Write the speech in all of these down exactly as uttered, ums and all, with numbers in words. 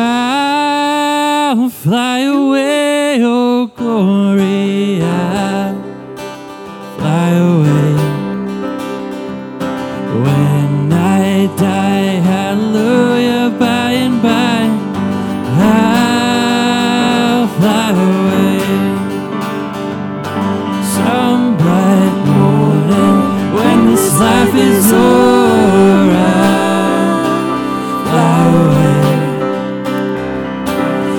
I'll fly away, oh glory, I'll fly away. When I die, hallelujah, by and by, I'll fly away. Some bright morning, when this life is over, I'll fly away.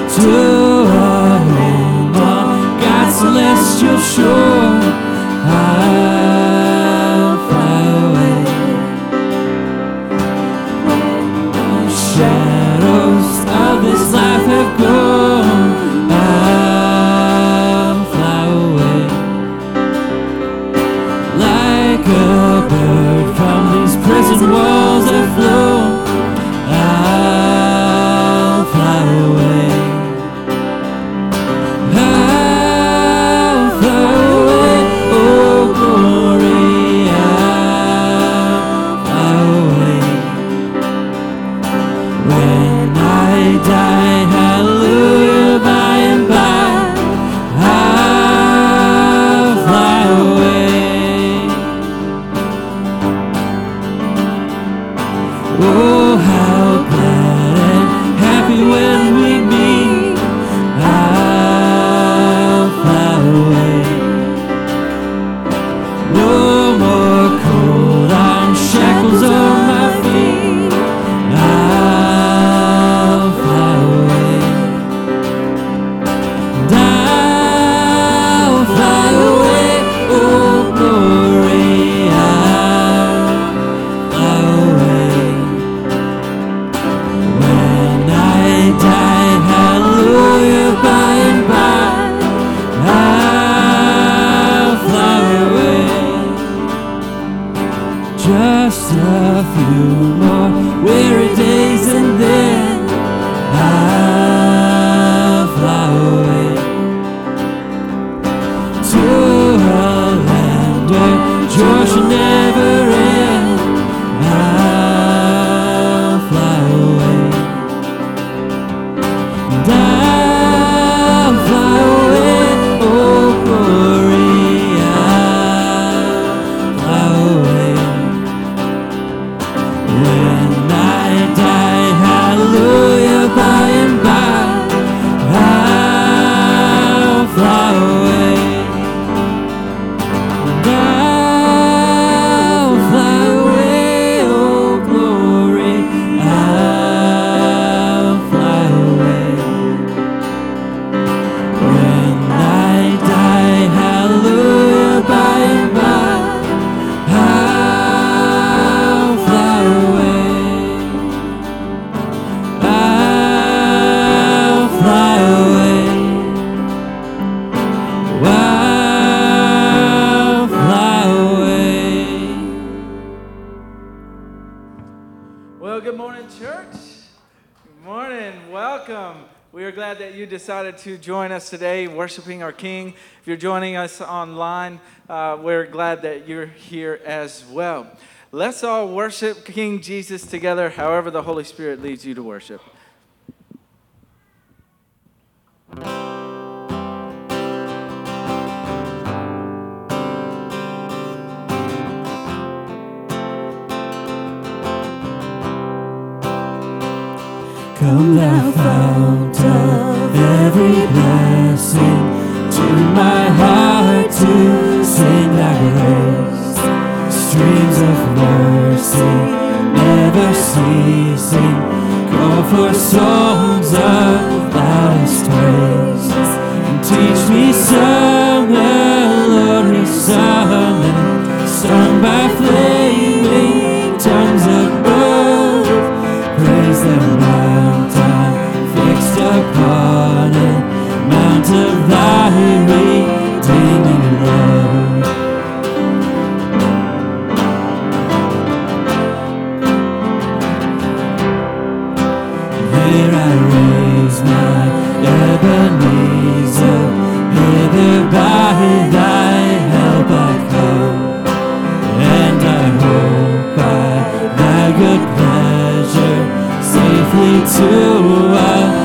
To a home on God's celestial shore, I'll fly away. The shadows of this life have grown, I'll fly away. Like a bird from these prison walls I've flown, I'll fly away. To join us today worshiping our King. If you're joining us online, uh, we're glad that you're here as well. Let's all worship King Jesus together, however the Holy Spirit leads you to worship. Come thou fount of every blessing, to my heart to sing thy grace. Streams of mercy never ceasing, call for songs of loudest praise. And teach me some melody sung, sung by flaming tongues above. Praise them now. Upon a mount of thy redeeming love. There I raise my Ebenezer, hither by thy help I come, and I hope by thy good pleasure safely to us.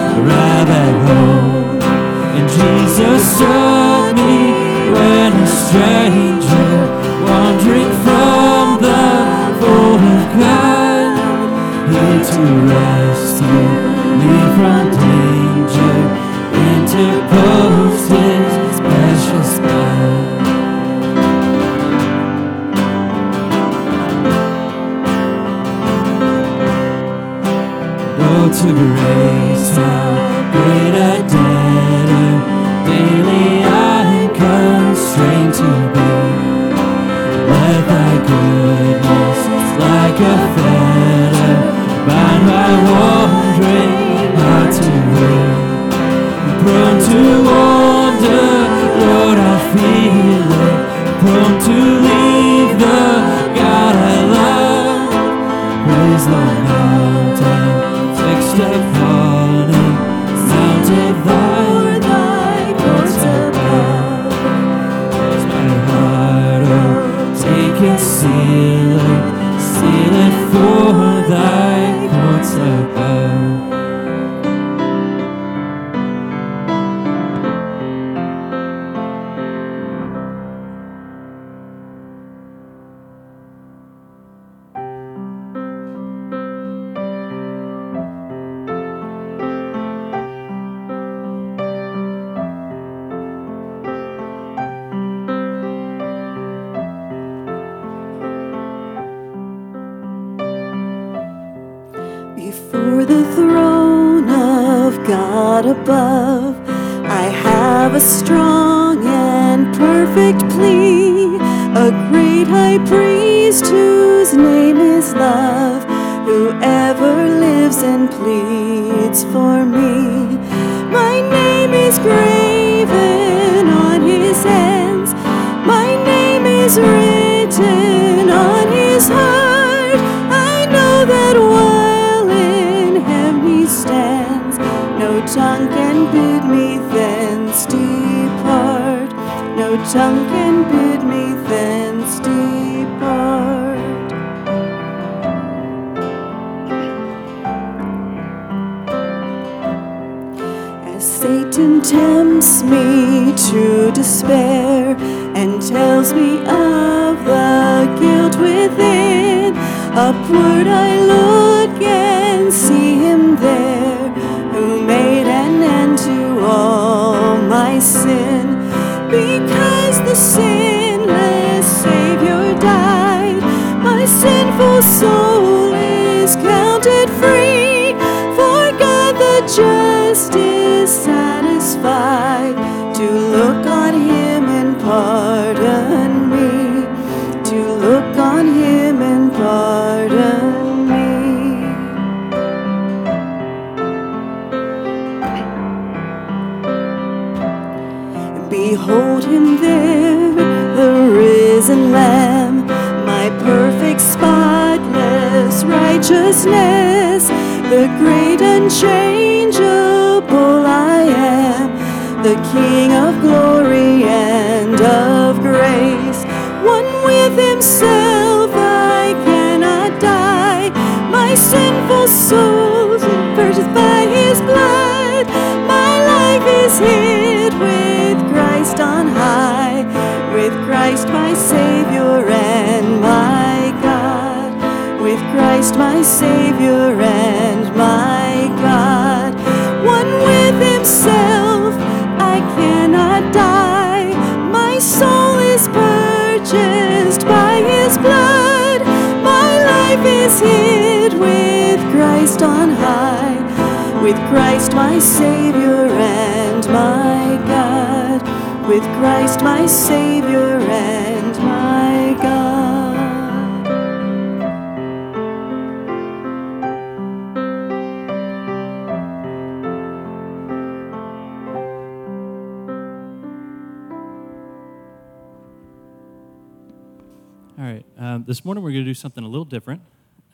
Something a little different.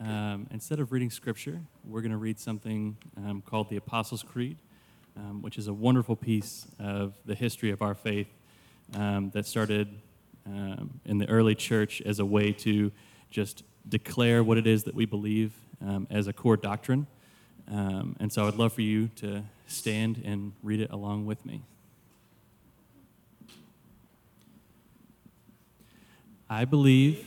Um, instead of reading Scripture, we're going to read something um, called the Apostles' Creed, um, which is a wonderful piece of the history of our faith um, that started um, in the early church as a way to just declare what it is that we believe um, as a core doctrine. Um, and so I'd love for you to stand and read it along with me. I believe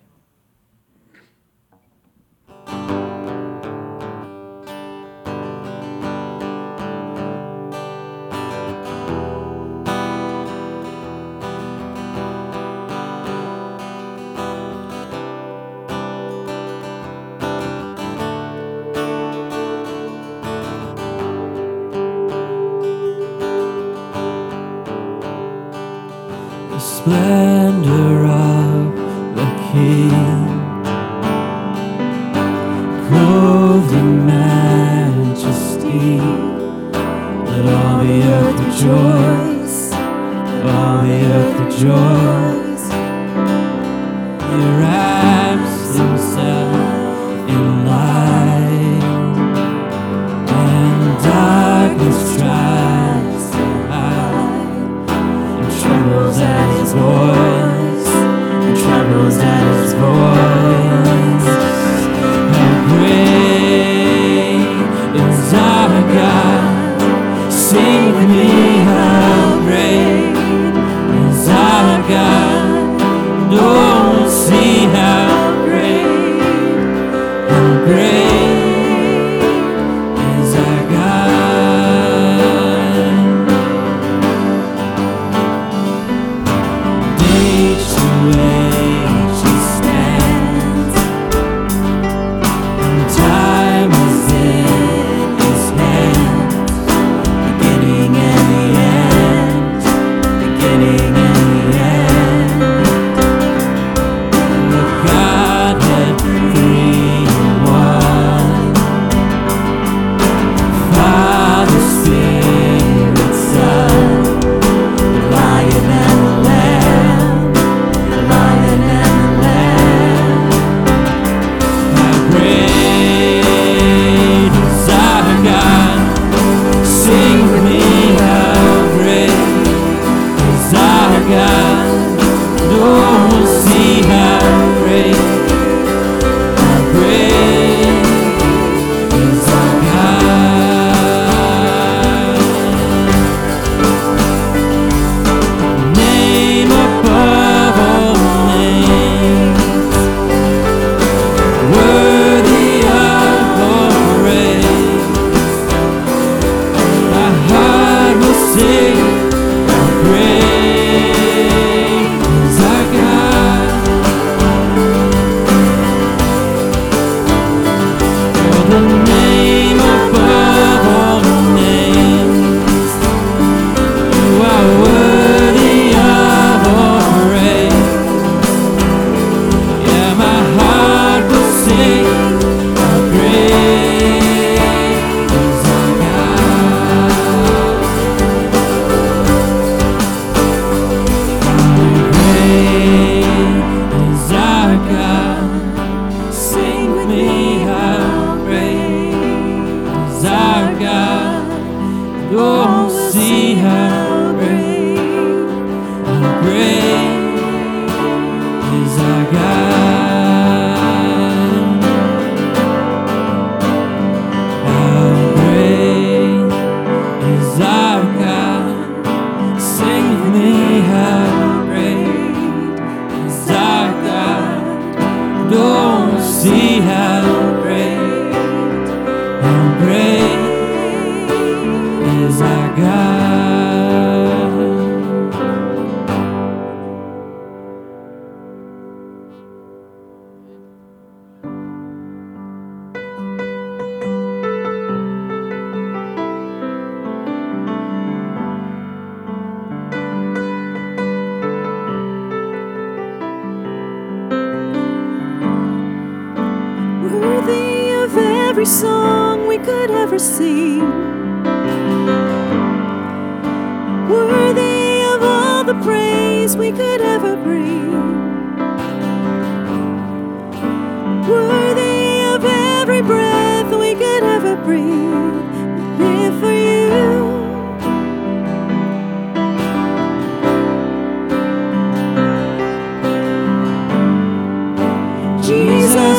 Worthy of all the praise we could ever bring.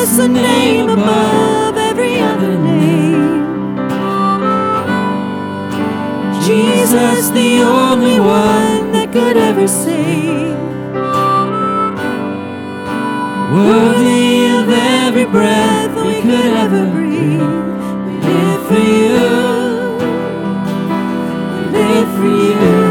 There's a name above every other name. Jesus, the only one that could ever save. Worthy of every breath we could ever breathe. We live for you. We live for you.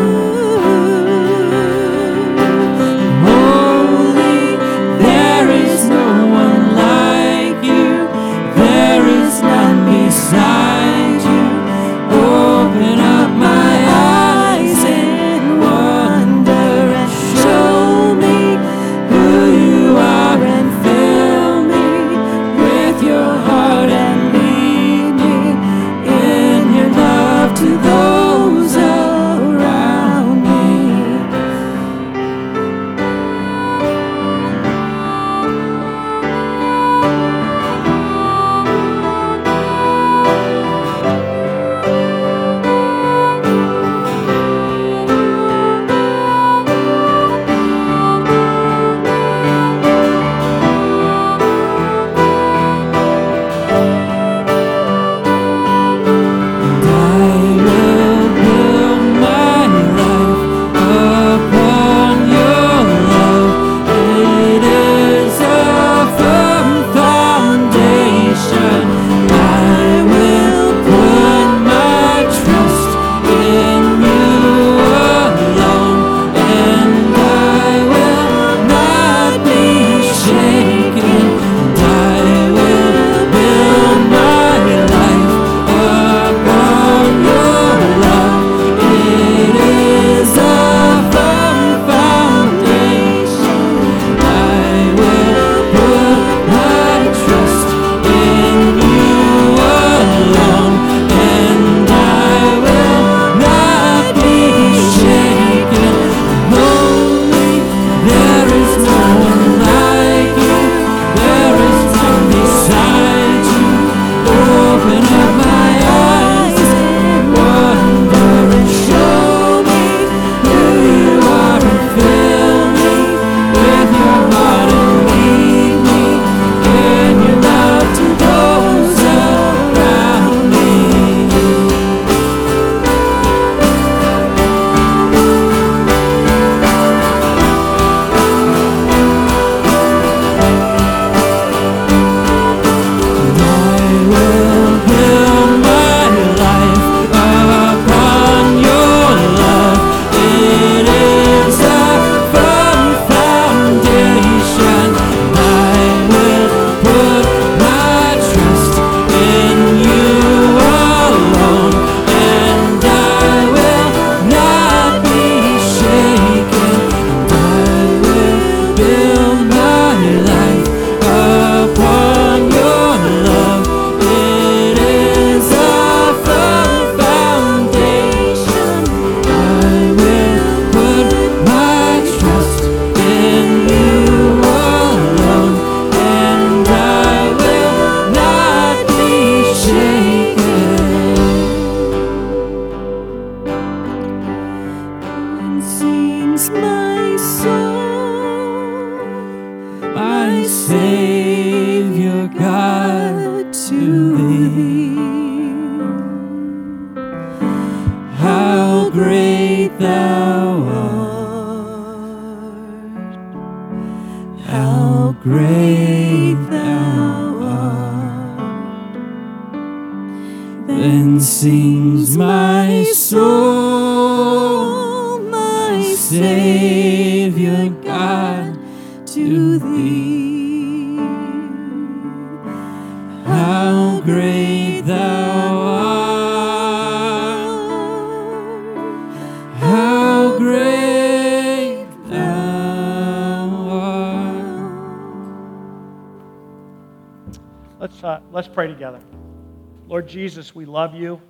Lord Jesus, we love you,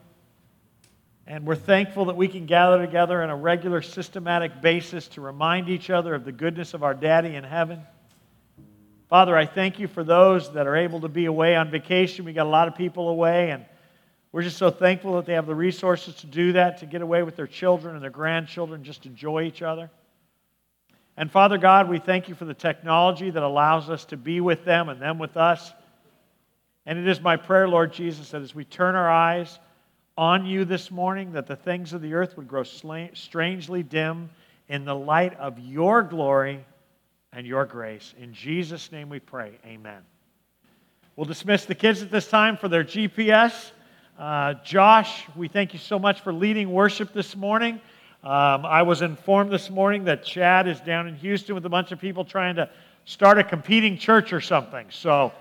and we're thankful that we can gather together on a regular, systematic basis to remind each other of the goodness of our Daddy in heaven. Father, I thank you for those that are able to be away on vacation. We got a lot of people away, and we're just so thankful that they have the resources to do that, to get away with their children and their grandchildren, just enjoy each other. And Father God, we thank you for the technology that allows us to be with them and them with us. And it is my prayer, Lord Jesus, that as we turn our eyes on you this morning, that the things of the earth would grow strangely dim in the light of your glory and your grace. In Jesus' name we pray, amen. We'll dismiss the kids at this time for their G P S. Uh, Josh, we thank you so much for leading worship this morning. Um, I was informed this morning that Chad is down in Houston with a bunch of people trying to start a competing church or something. So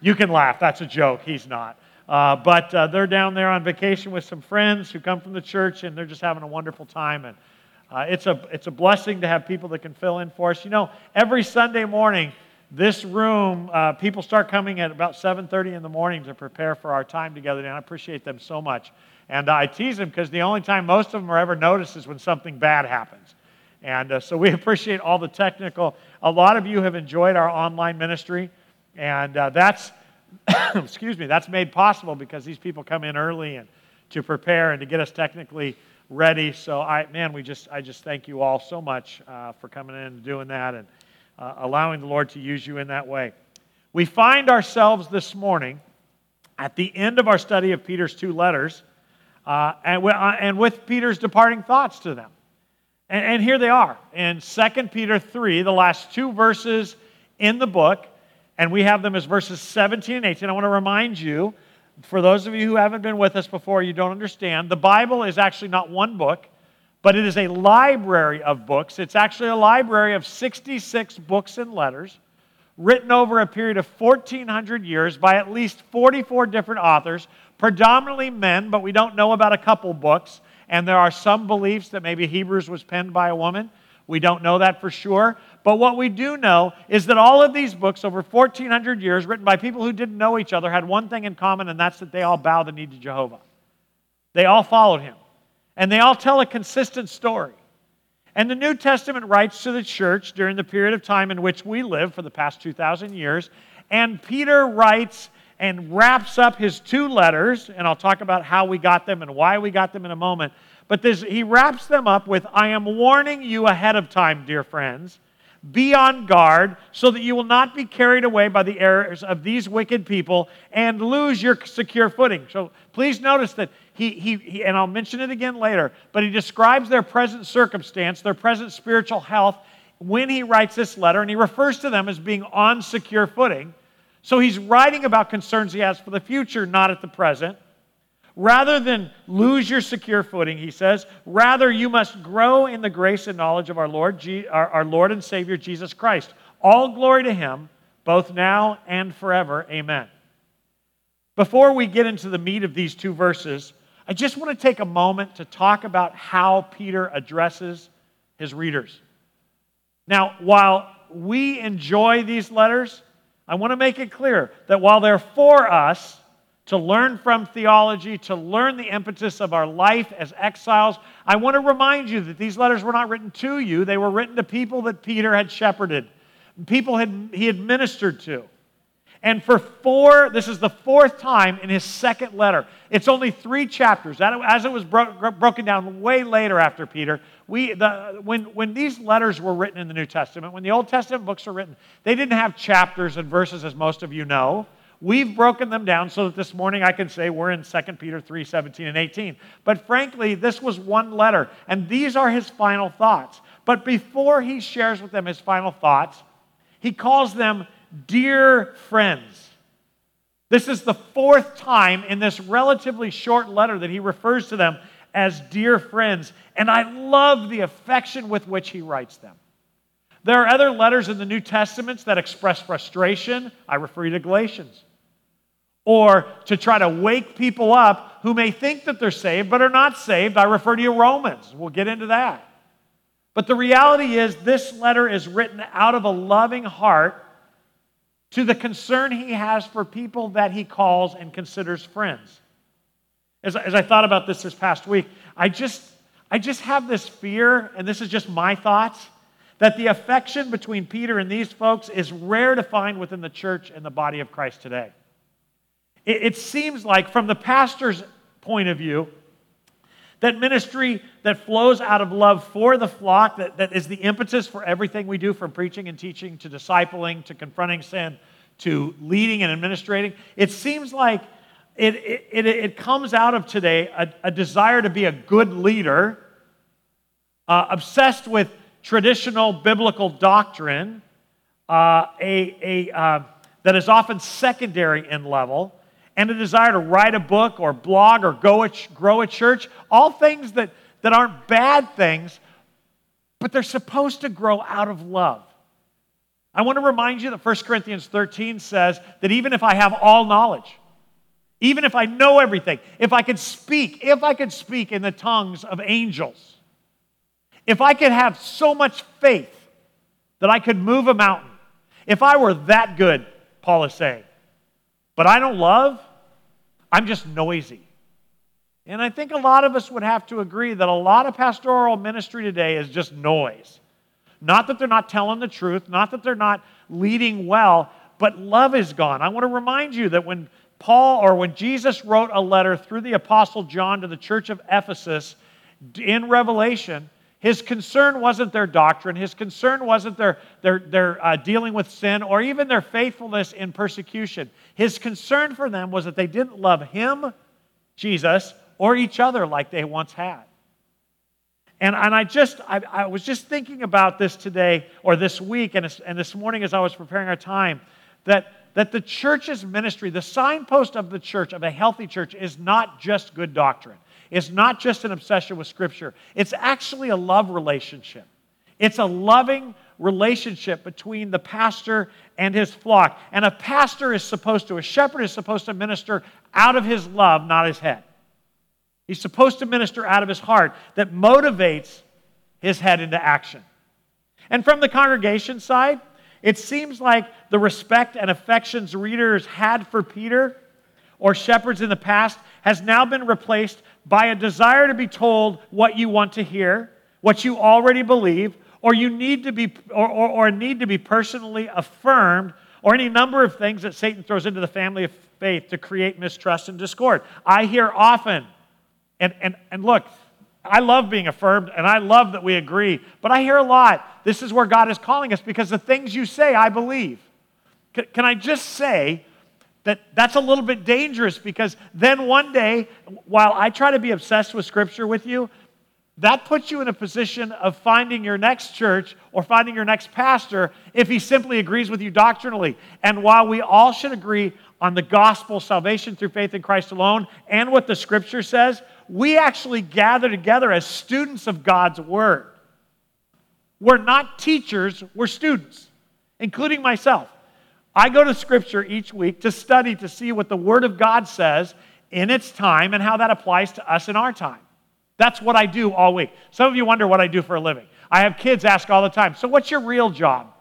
you can laugh. That's a joke. He's not. Uh, but uh, they're down there on vacation with some friends who come from the church, and they're just having a wonderful time. And uh, it's a it's a blessing to have people that can fill in for us. You know, every Sunday morning, this room, uh, people start coming at about seven thirty in the morning to prepare for our time together, and I appreciate them so much. And I tease them because the only time most of them are ever noticed is when something bad happens. And uh, so we appreciate all the technical. A lot of you have enjoyed our online ministry, and uh, that's, excuse me, that's made possible because these people come in early and to prepare and to get us technically ready. So I, man, we just, I just thank you all so much uh, for coming in and doing that and uh, allowing the Lord to use you in that way. We find ourselves this morning at the end of our study of Peter's two letters. Uh, and, uh, and with Peter's departing thoughts to them. And, and here they are in Second Peter three, the last two verses in the book, and we have them as verses seventeen and eighteen. I want to remind you, for those of you who haven't been with us before, you don't understand, the Bible is actually not one book, but it is a library of books. It's actually a library of sixty-six books and letters written over a period of fourteen hundred years by at least forty-four different authors, predominantly men, but we don't know about a couple books, and there are some beliefs that maybe Hebrews was penned by a woman. We don't know that for sure, but what we do know is that all of these books over fourteen hundred years, written by people who didn't know each other, had one thing in common, and that's that they all bow the knee to Jehovah. They all followed him, and they all tell a consistent story. And the New Testament writes to the church during the period of time in which we live for the past two thousand years, and Peter writes and wraps up his two letters, and I'll talk about how we got them and why we got them in a moment, but this, he wraps them up with, I am warning you ahead of time, dear friends, be on guard so that you will not be carried away by the errors of these wicked people and lose your secure footing. So please notice that he, he, he and I'll mention it again later, but he describes their present circumstance, their present spiritual health, when he writes this letter, and he refers to them as being on secure footing. So he's writing about concerns he has for the future, not at the present. Rather than lose your secure footing, he says, rather you must grow in the grace and knowledge of our Lord, our Lord and Savior, Jesus Christ. All glory to him, both now and forever. Amen. Before we get into the meat of these two verses, I just want to take a moment to talk about how Peter addresses his readers. Now, while we enjoy these letters, I want to make it clear that while they're for us to learn from theology, to learn the impetus of our life as exiles, I want to remind you that these letters were not written to you. They were written to people that Peter had shepherded, people had, he had ministered to. And for four, this is the fourth time in his second letter. It's only three chapters. As it was bro- broken down way later after Peter, we the, when, when these letters were written in the New Testament, when the Old Testament books were written, they didn't have chapters and verses, as most of you know. We've broken them down so that this morning I can say we're in Second Peter three, seventeen and eighteen. But frankly, this was one letter, and these are his final thoughts. But before he shares with them his final thoughts, he calls them dear friends. This is the fourth time in this relatively short letter that he refers to them as dear friends, and I love the affection with which he writes them. There are other letters in the New Testament that express frustration. I refer you to Galatians. Or to try to wake people up who may think that they're saved but are not saved. I refer to you Romans. We'll get into that. But the reality is this letter is written out of a loving heart to the concern he has for people that he calls and considers friends. As, as I thought about this this past week, I just, I just have this fear, and this is just my thoughts, that the affection between Peter and these folks is rare to find within the church and the body of Christ today. It, it seems like, from the pastor's point of view, That ministry that flows out of love for the flock, that, that is the impetus for everything we do, from preaching and teaching to discipling to confronting sin to leading and administrating. It seems like it, it, it, it comes out of today a, a desire to be a good leader, uh, obsessed with traditional biblical doctrine, uh, a, a, uh, that is often secondary in level, and a desire to write a book or blog or go a ch- grow a church, all things that, that aren't bad things, but they're supposed to grow out of love. I want to remind you that First Corinthians thirteen says that even if I have all knowledge, even if I know everything, if I could speak, if I could speak in the tongues of angels, if I could have so much faith that I could move a mountain, if I were that good, Paul is saying, but I don't love, I'm just noisy. And I think a lot of us would have to agree that a lot of pastoral ministry today is just noise. Not that they're not telling the truth, not that they're not leading well, but love is gone. I want to remind you that when Paul or when Jesus wrote a letter through the Apostle John to the church of Ephesus in Revelation, his concern wasn't their doctrine. His concern wasn't their, their, their uh, dealing with sin or even their faithfulness in persecution. His concern for them was that they didn't love him, Jesus, or each other like they once had. And, and I just I, I was just thinking about this today or this week and, and this morning as I was preparing our time, that, that the church's ministry, the signpost of the church, of a healthy church, is not just good doctrine. It's not just an obsession with Scripture. It's actually a love relationship. It's a loving relationship between the pastor and his flock. And a pastor is supposed to, a shepherd is supposed to minister out of his love, not his head. He's supposed to minister out of his heart that motivates his head into action. And from the congregation side, it seems like the respect and affections readers had for Peter or shepherds in the past has now been replaced by a desire to be told what you want to hear, what you already believe, or you need to be, or, or, or need to be personally affirmed, or any number of things that Satan throws into the family of faith to create mistrust and discord. I hear often, and and and look, I love being affirmed, and I love that we agree, but I hear a lot, this is where God is calling us, because the things you say, I believe. Can, can I just say, That that's a little bit dangerous, because then one day, while I try to be obsessed with Scripture with you, that puts you in a position of finding your next church or finding your next pastor if he simply agrees with you doctrinally. And while we all should agree on the gospel, salvation through faith in Christ alone, and what the Scripture says, we actually gather together as students of God's Word. We're not teachers, we're students, including myself. I go to Scripture each week to study, to see what the Word of God says in its time and how that applies to us in our time. That's what I do all week. Some of you wonder what I do for a living. I have kids ask all the time, so what's your real job?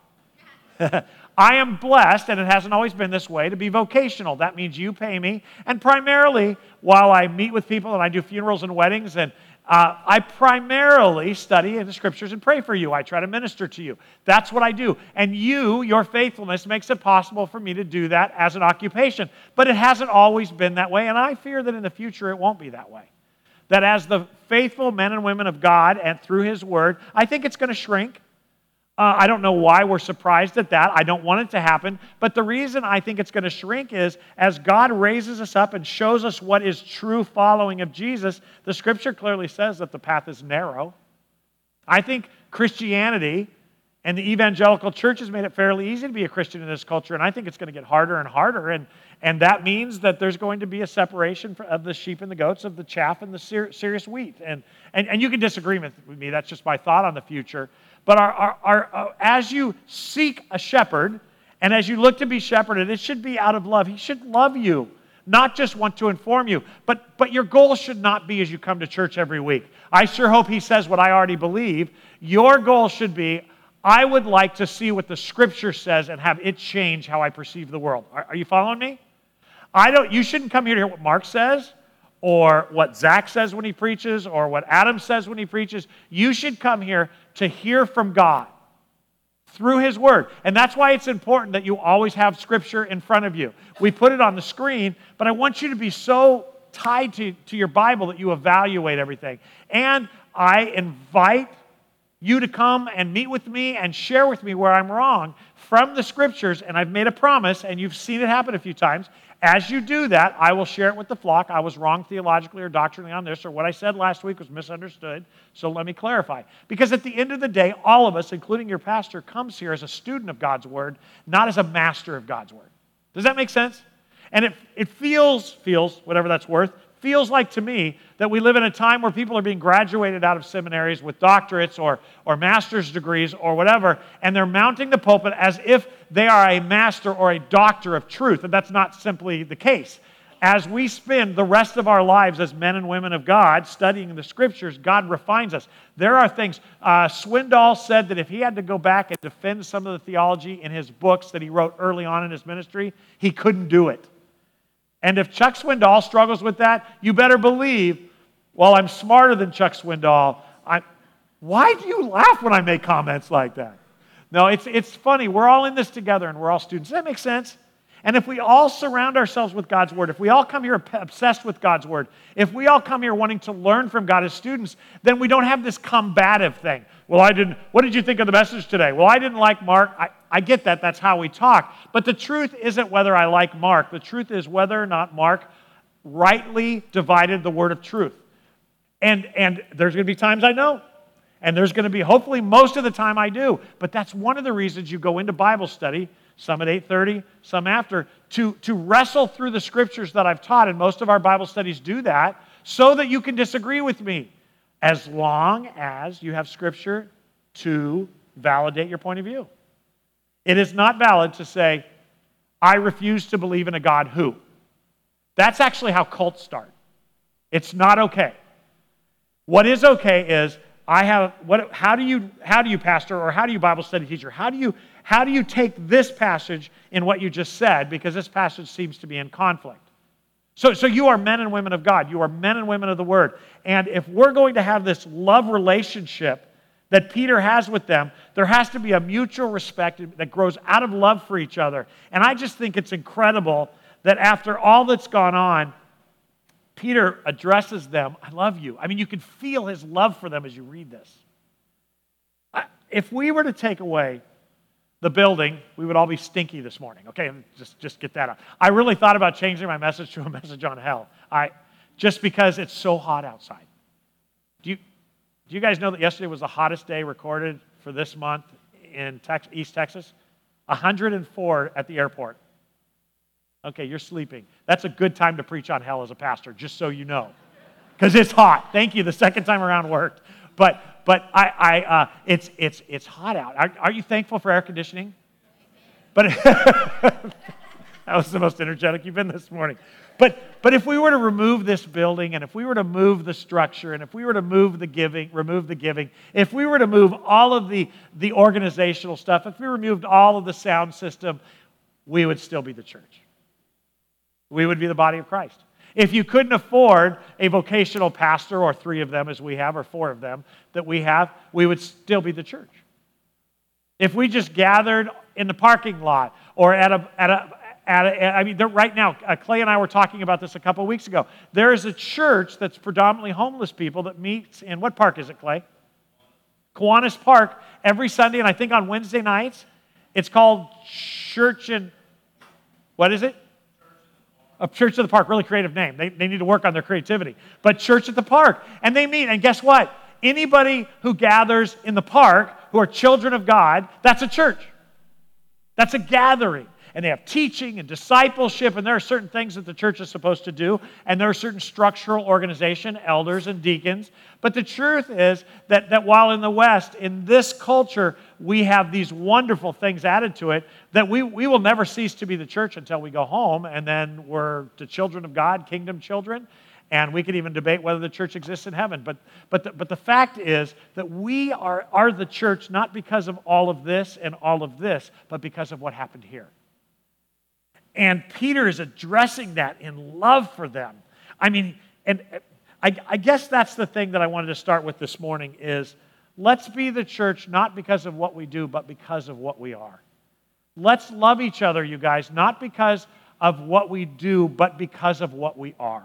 I am blessed, and it hasn't always been this way, to be vocational. That means you pay me. And primarily, while I meet with people and I do funerals and weddings, and uh, I primarily study in the Scriptures and pray for you. I try to minister to you. That's what I do. And you, your faithfulness, makes it possible for me to do that as an occupation. But it hasn't always been that way, and I fear that in the future it won't be that way. That as the faithful men and women of God and through His Word, I think it's going to shrink. Uh, I don't know why we're surprised at that. I don't want it to happen. But the reason I think it's going to shrink is as God raises us up and shows us what is true following of Jesus, the Scripture clearly says that the path is narrow. I think Christianity and the evangelical church has made it fairly easy to be a Christian in this culture, and I think it's going to get harder and harder. And, and that means that there's going to be a separation of the sheep and the goats, of the chaff and the ser- serious wheat. And, and, and you can disagree with me. That's just my thought on the future. But our, our, our, our, as you seek a shepherd, and as you look to be shepherded, it should be out of love. He should love you, not just want to inform you. But, but your goal should not be as you come to church every week, I sure hope he says what I already believe. Your goal should be, I would like to see what the Scripture says and have it change how I perceive the world. Are, are you following me? I don't. You shouldn't come here to hear what Mark says, or what Zach says when he preaches, or what Adam says when he preaches. You should come here to hear from God through His Word. And that's why it's important that you always have Scripture in front of you. We put it on the screen, but I want you to be so tied to, to your Bible that you evaluate everything. And I invite you to come and meet with me and share with me where I'm wrong from the Scriptures. And I've made a promise, and you've seen it happen a few times. As you do that, I will share it with the flock. I was wrong theologically or doctrinally on this, or what I said last week was misunderstood, so let me clarify. Because at the end of the day, all of us, including your pastor, comes here as a student of God's Word, not as a master of God's Word. Does that make sense? And it, it feels, feels, whatever that's worth, feels like to me that we live in a time where people are being graduated out of seminaries with doctorates or, or master's degrees or whatever, and they're mounting the pulpit as if they are a master or a doctor of truth, and that's not simply the case. As we spend the rest of our lives as men and women of God studying the Scriptures, God refines us. There are things. Uh, Swindoll said that if he had to go back and defend some of the theology in his books that he wrote early on in his ministry, he couldn't do it. And if Chuck Swindoll struggles with that, you better believe, well, I'm smarter than Chuck Swindoll. I, why do you laugh when I make comments like that? No, it's it's funny. We're all in this together, and we're all students. Does that make sense? And if we all surround ourselves with God's Word, if we all come here obsessed with God's Word, if we all come here wanting to learn from God as students, then we don't have this combative thing. Well, I didn't, what did you think of the message today? Well, I didn't like Mark. I, I get that. That's how we talk. But the truth isn't whether I like Mark. The truth is whether or not Mark rightly divided the word of truth. And, and there's going to be times I know. And there's going to be, hopefully, most of the time I do. But that's one of the reasons you go into Bible study, some at eight thirty, some after, to, to wrestle through the Scriptures that I've taught. And most of our Bible studies do that so that you can disagree with me, as long as you have Scripture to validate your point of view. It is not valid to say, I refuse to believe in a God who. That's actually how cults start. It's not okay. What is okay is, I have what how do you how do you pastor or how do you Bible study teacher? How do you how do you take this passage in what you just said, because this passage seems to be in conflict? So, so you are men and women of God. You are men and women of the Word. And if we're going to have this love relationship that Peter has with them, there has to be a mutual respect that grows out of love for each other. And I just think it's incredible that after all that's gone on, Peter addresses them, I love you. I mean, you can feel his love for them as you read this. If we were to take away the building, we would all be stinky this morning. Okay, just, just get that out. I really thought about changing my message to a message on hell. I just because it's so hot outside. Do you, do you guys know that yesterday was the hottest day recorded for this month in Tex, East Texas? one hundred four at the airport. Okay, you're sleeping. That's a good time to preach on hell as a pastor, just so you know. Because it's hot. Thank you. The second time around worked. But But I, I uh, it's it's it's hot out. Are, are you thankful for air conditioning? But that was the most energetic you've been this morning. But but if we were to remove this building, and if we were to move the structure, and if we were to move the giving, remove the giving, if we were to move all of the the organizational stuff, if we removed all of the sound system, we would still be the church. We would be the body of Christ. If you couldn't afford a vocational pastor, or three of them as we have, or four of them that we have, we would still be the church. If we just gathered in the parking lot or at a, at a, at a I mean, right now, uh, Clay and I were talking about this a couple of weeks ago. There is a church that's predominantly homeless people that meets in, what park is it, Clay? Kiwanis Park, every Sunday, and I think on Wednesday nights. It's called Church and, what is it? A Church at the Park, really creative name. They, they need to work on their creativity. But Church at the Park. And they meet, and guess what? Anybody who gathers in the park, who are children of God, that's a church. That's a gathering. And they have teaching and discipleship, and there are certain things that the church is supposed to do, and there are certain structural organization, elders and deacons. But the truth is that, that while in the West, in this culture, we have these wonderful things added to it, that we, we will never cease to be the church until we go home, and then we're the children of God, kingdom children, and we could even debate whether the church exists in heaven. But, but, the, but the fact is that we are, are the church not because of all of this and all of this, but because of what happened here. And Peter is addressing that in love for them. I mean, and I, I guess that's the thing that I wanted to start with this morning is, let's be the church not because of what we do, but because of what we are. Let's love each other, you guys, not because of what we do, but because of what we are.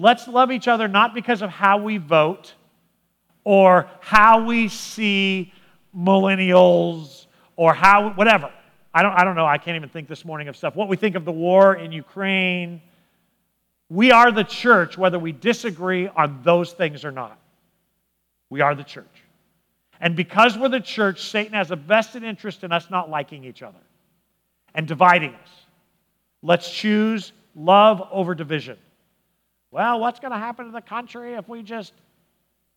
Let's love each other not because of how we vote or how we see millennials or how, whatever. I don't, I don't know. I can't even think this morning of stuff. What we think of the war in Ukraine. We are the church whether we disagree on those things or not. We are the church. And because we're the church, Satan has a vested interest in us not liking each other and dividing us. Let's choose love over division. Well, what's going to happen to the country if we just...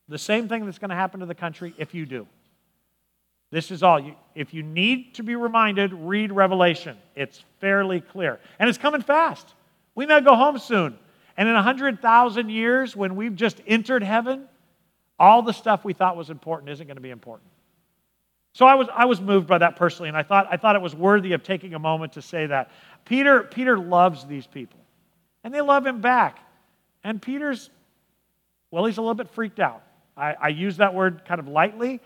The same thing that's going to happen to the country if you do. This is all. You, if you need to be reminded, read Revelation. It's fairly clear. And it's coming fast. We may go home soon. And in one hundred thousand years, when we've just entered heaven, all the stuff we thought was important isn't going to be important. So I was, I was moved by that personally, and I thought, I thought it was worthy of taking a moment to say that. Peter, Peter loves these people, and they love him back. And Peter's, well, he's a little bit freaked out. I, I use that word kind of lightly,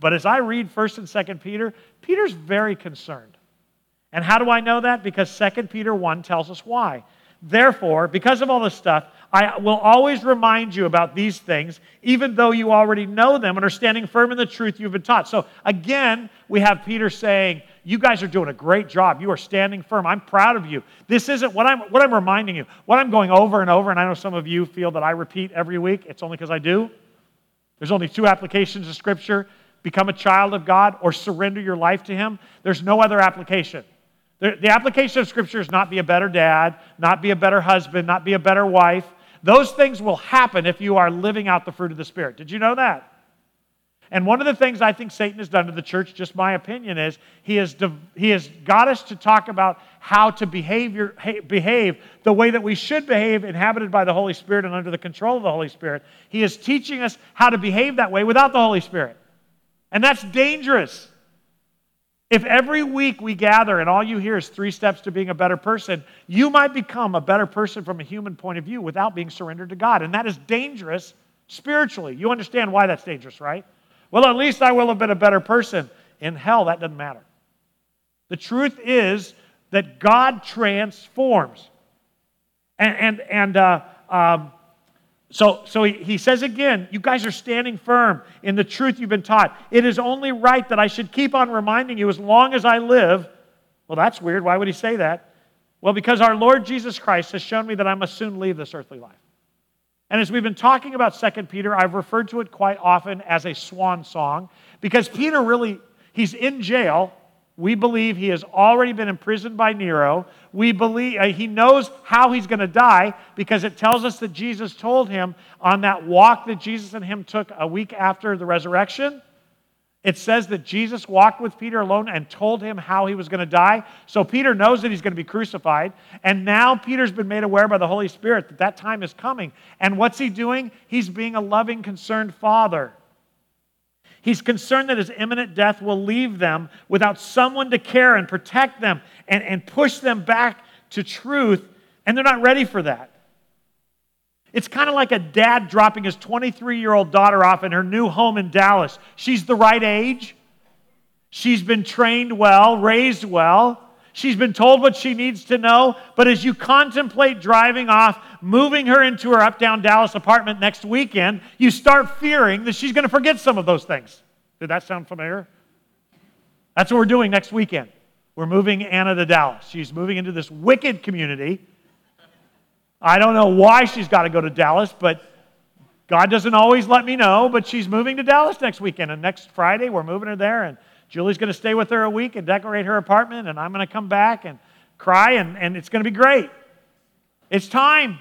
but as I read First and Second Peter, Peter's very concerned. And how do I know that? Because Second Peter one tells us why. Therefore, because of all this stuff, I will always remind you about these things, even though you already know them and are standing firm in the truth you've been taught. So again, we have Peter saying, you guys are doing a great job. You are standing firm. I'm proud of you. This isn't what I'm, what I'm reminding you. What I'm going over and over, and I know some of you feel that I repeat every week. It's only because I do. There's only two applications of Scripture. Become a child of God or surrender your life to Him. There's no other application. The, the application of Scripture is not be a better dad, not be a better husband, not be a better wife. Those things will happen if you are living out the fruit of the Spirit. Did you know that? And one of the things I think Satan has done to the church, just my opinion, is he has, he has got us to talk about how to behavior, behave the way that we should behave, inhabited by the Holy Spirit and under the control of the Holy Spirit. He is teaching us how to behave that way without the Holy Spirit. And that's dangerous. If every week we gather and all you hear is three steps to being a better person, you might become a better person from a human point of view without being surrendered to God. And that is dangerous spiritually. You understand why that's dangerous, right? Well, at least I will have been a better person. In hell, that doesn't matter. The truth is that God transforms. And and and uh, um, so, so he, he says again, you guys are standing firm in the truth you've been taught. It is only right that I should keep on reminding you as long as I live. Well, that's weird. Why would he say that? Well, because our Lord Jesus Christ has shown me that I must soon leave this earthly life. And as we've been talking about Second Peter, I've referred to it quite often as a swan song because Peter really, he's in jail. We believe he has already been imprisoned by Nero. We believe uh, he knows how he's going to die because it tells us that Jesus told him on that walk that Jesus and him took a week after the resurrection. It says that Jesus walked with Peter alone and told him how he was going to die. So Peter knows that he's going to be crucified. And now Peter's been made aware by the Holy Spirit that that time is coming. And what's he doing? He's being a loving, concerned father. He's concerned that his imminent death will leave them without someone to care and protect them and, and push them back to truth. And they're not ready for that. It's kind of like a dad dropping his twenty-three-year-old daughter off in her new home in Dallas. She's the right age. She's been trained well, raised well. She's been told what she needs to know. But as you contemplate driving off, moving her into her uptown Dallas apartment next weekend, you start fearing that she's going to forget some of those things. Did that sound familiar? That's what we're doing next weekend. We're moving Anna to Dallas. She's moving into this wicked community. I don't know why she's got to go to Dallas, but God doesn't always let me know, but she's moving to Dallas next weekend, and next Friday we're moving her there, and Julie's going to stay with her a week and decorate her apartment, and I'm going to come back and cry, and, and it's going to be great. It's time.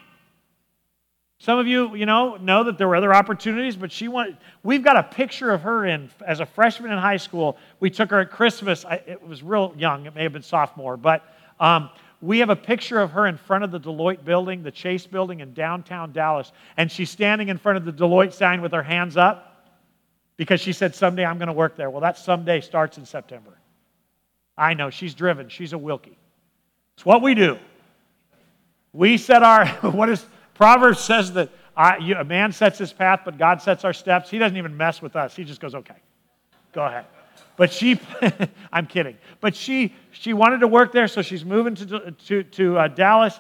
Some of you, you know, know that there were other opportunities, but she wanted, we've got a picture of her in as a freshman in high school. We took her at Christmas. I, it was real young. It may have been sophomore, but... Um, We have a picture of her in front of the Deloitte building, the Chase building in downtown Dallas, and she's standing in front of the Deloitte sign with her hands up because she said, someday I'm going to work there. Well, that someday starts in September. I know, she's driven. She's a Wilkie. It's what we do. We set our, what is, Proverbs says that I, you, a man sets his path, but God sets our steps. He doesn't even mess with us. He just goes, okay, go ahead. But she, I'm kidding, but she she wanted to work there, so she's moving to, to, to uh, Dallas,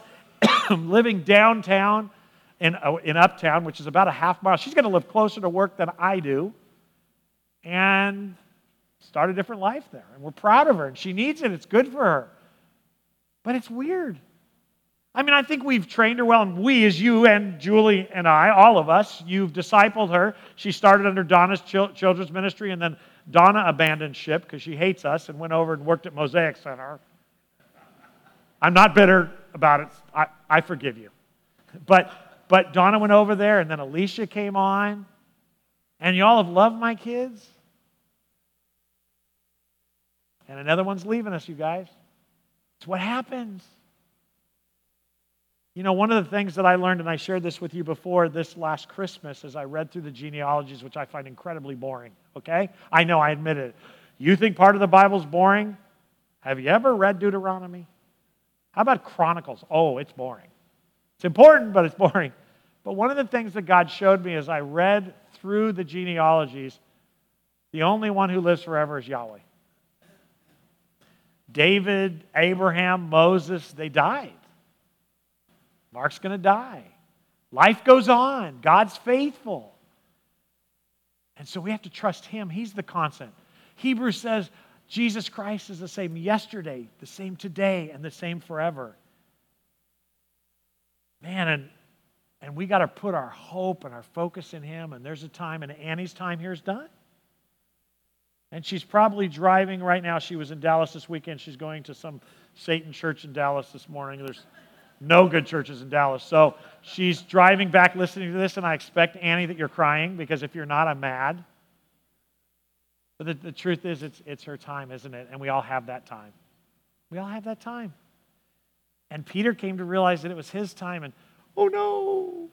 living downtown. in, in Uptown, which is about a half mile. She's going to live closer to work than I do and start a different life there. And we're proud of her, and she needs it. It's good for her. But it's weird. I mean, I think we've trained her well, and we, as you and Julie and I, all of us, you've discipled her. She started under Donna's children's ministry, and then Donna abandoned ship because she hates us and went over and worked at Mosaic Center. I'm not bitter about it. I, I forgive you. But but Donna went over there, and then Alicia came on. And y'all have loved my kids. And another one's leaving us, you guys. It's what happens. You know, one of the things that I learned, and I shared this with you before this last Christmas, as I read through the genealogies, which I find incredibly boring, okay? I know, I admit it. You think part of the Bible's boring? Have you ever read Deuteronomy? How about Chronicles? Oh, it's boring. It's important, but it's boring. But one of the things that God showed me as I read through the genealogies, the only one who lives forever is Yahweh. David, Abraham, Moses, they died. Mark's going to die. Life goes on. God's faithful. And so we have to trust Him. He's the constant. Hebrews says Jesus Christ is the same yesterday, the same today, and the same forever. Man, and, and we got to put our hope and our focus in Him. And there's a time, and Annie's time here is done. And she's probably driving right now. She was in Dallas this weekend. She's going to some Satan church in Dallas this morning. There's no good churches in Dallas. So she's driving back listening to this, and I expect, Annie, that you're crying, because if you're not, I'm mad. But the, the truth is, it's, it's her time, isn't it? And we all have that time. We all have that time. And Peter came to realize that it was his time, and, oh no,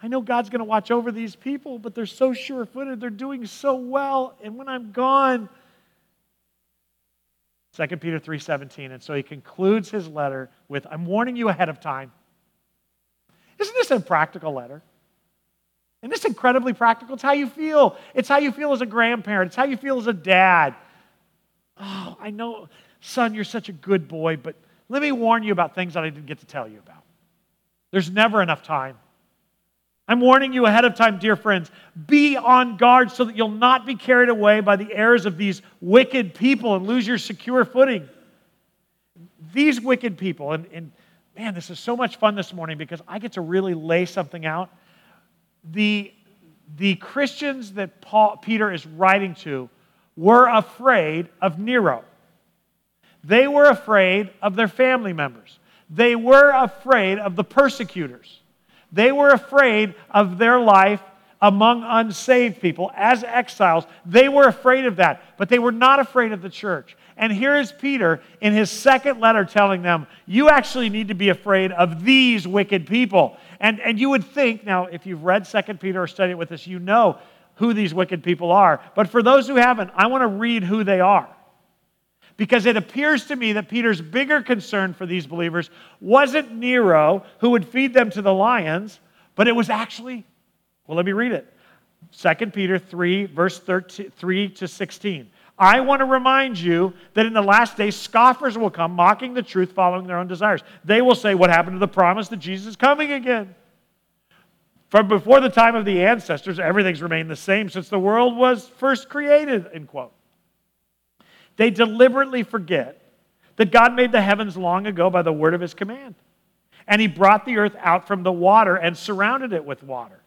I know God's going to watch over these people, but they're so sure-footed, they're doing so well, and when I'm gone... Second Peter three seventeen, and so he concludes his letter with, I'm warning you ahead of time. Isn't this a practical letter? And this is incredibly practical. It's how you feel. It's how you feel as a grandparent. It's how you feel as a dad. Oh, I know, son, you're such a good boy, but let me warn you about things that I didn't get to tell you about. There's never enough time. I'm warning you ahead of time, dear friends. Be on guard so that you'll not be carried away by the errors of these wicked people and lose your secure footing. These wicked people, and, and man, this is so much fun this morning because I get to really lay something out. The, the Christians that Paul, Peter is writing to were afraid of Nero. They were afraid of their family members. They were afraid of the persecutors. They were afraid of their life among unsaved people as exiles. They were afraid of that, but they were not afraid of the church. And here is Peter in his second letter telling them, you actually need to be afraid of these wicked people. And, and you would think, now if you've read Second Peter or studied it with us, you know who these wicked people are. But for those who haven't, I want to read who they are. Because it appears to me that Peter's bigger concern for these believers wasn't Nero, who would feed them to the lions, but it was actually, well, let me read it. Second Peter three, verse three to sixteen. I want to remind you that in the last days, scoffers will come, mocking the truth, following their own desires. They will say, what happened to the promise that Jesus is coming again? From before the time of the ancestors, everything's remained the same since the world was first created, end quote. They deliberately forget that God made the heavens long ago by the word of His command. And He brought the earth out from the water and surrounded it with water.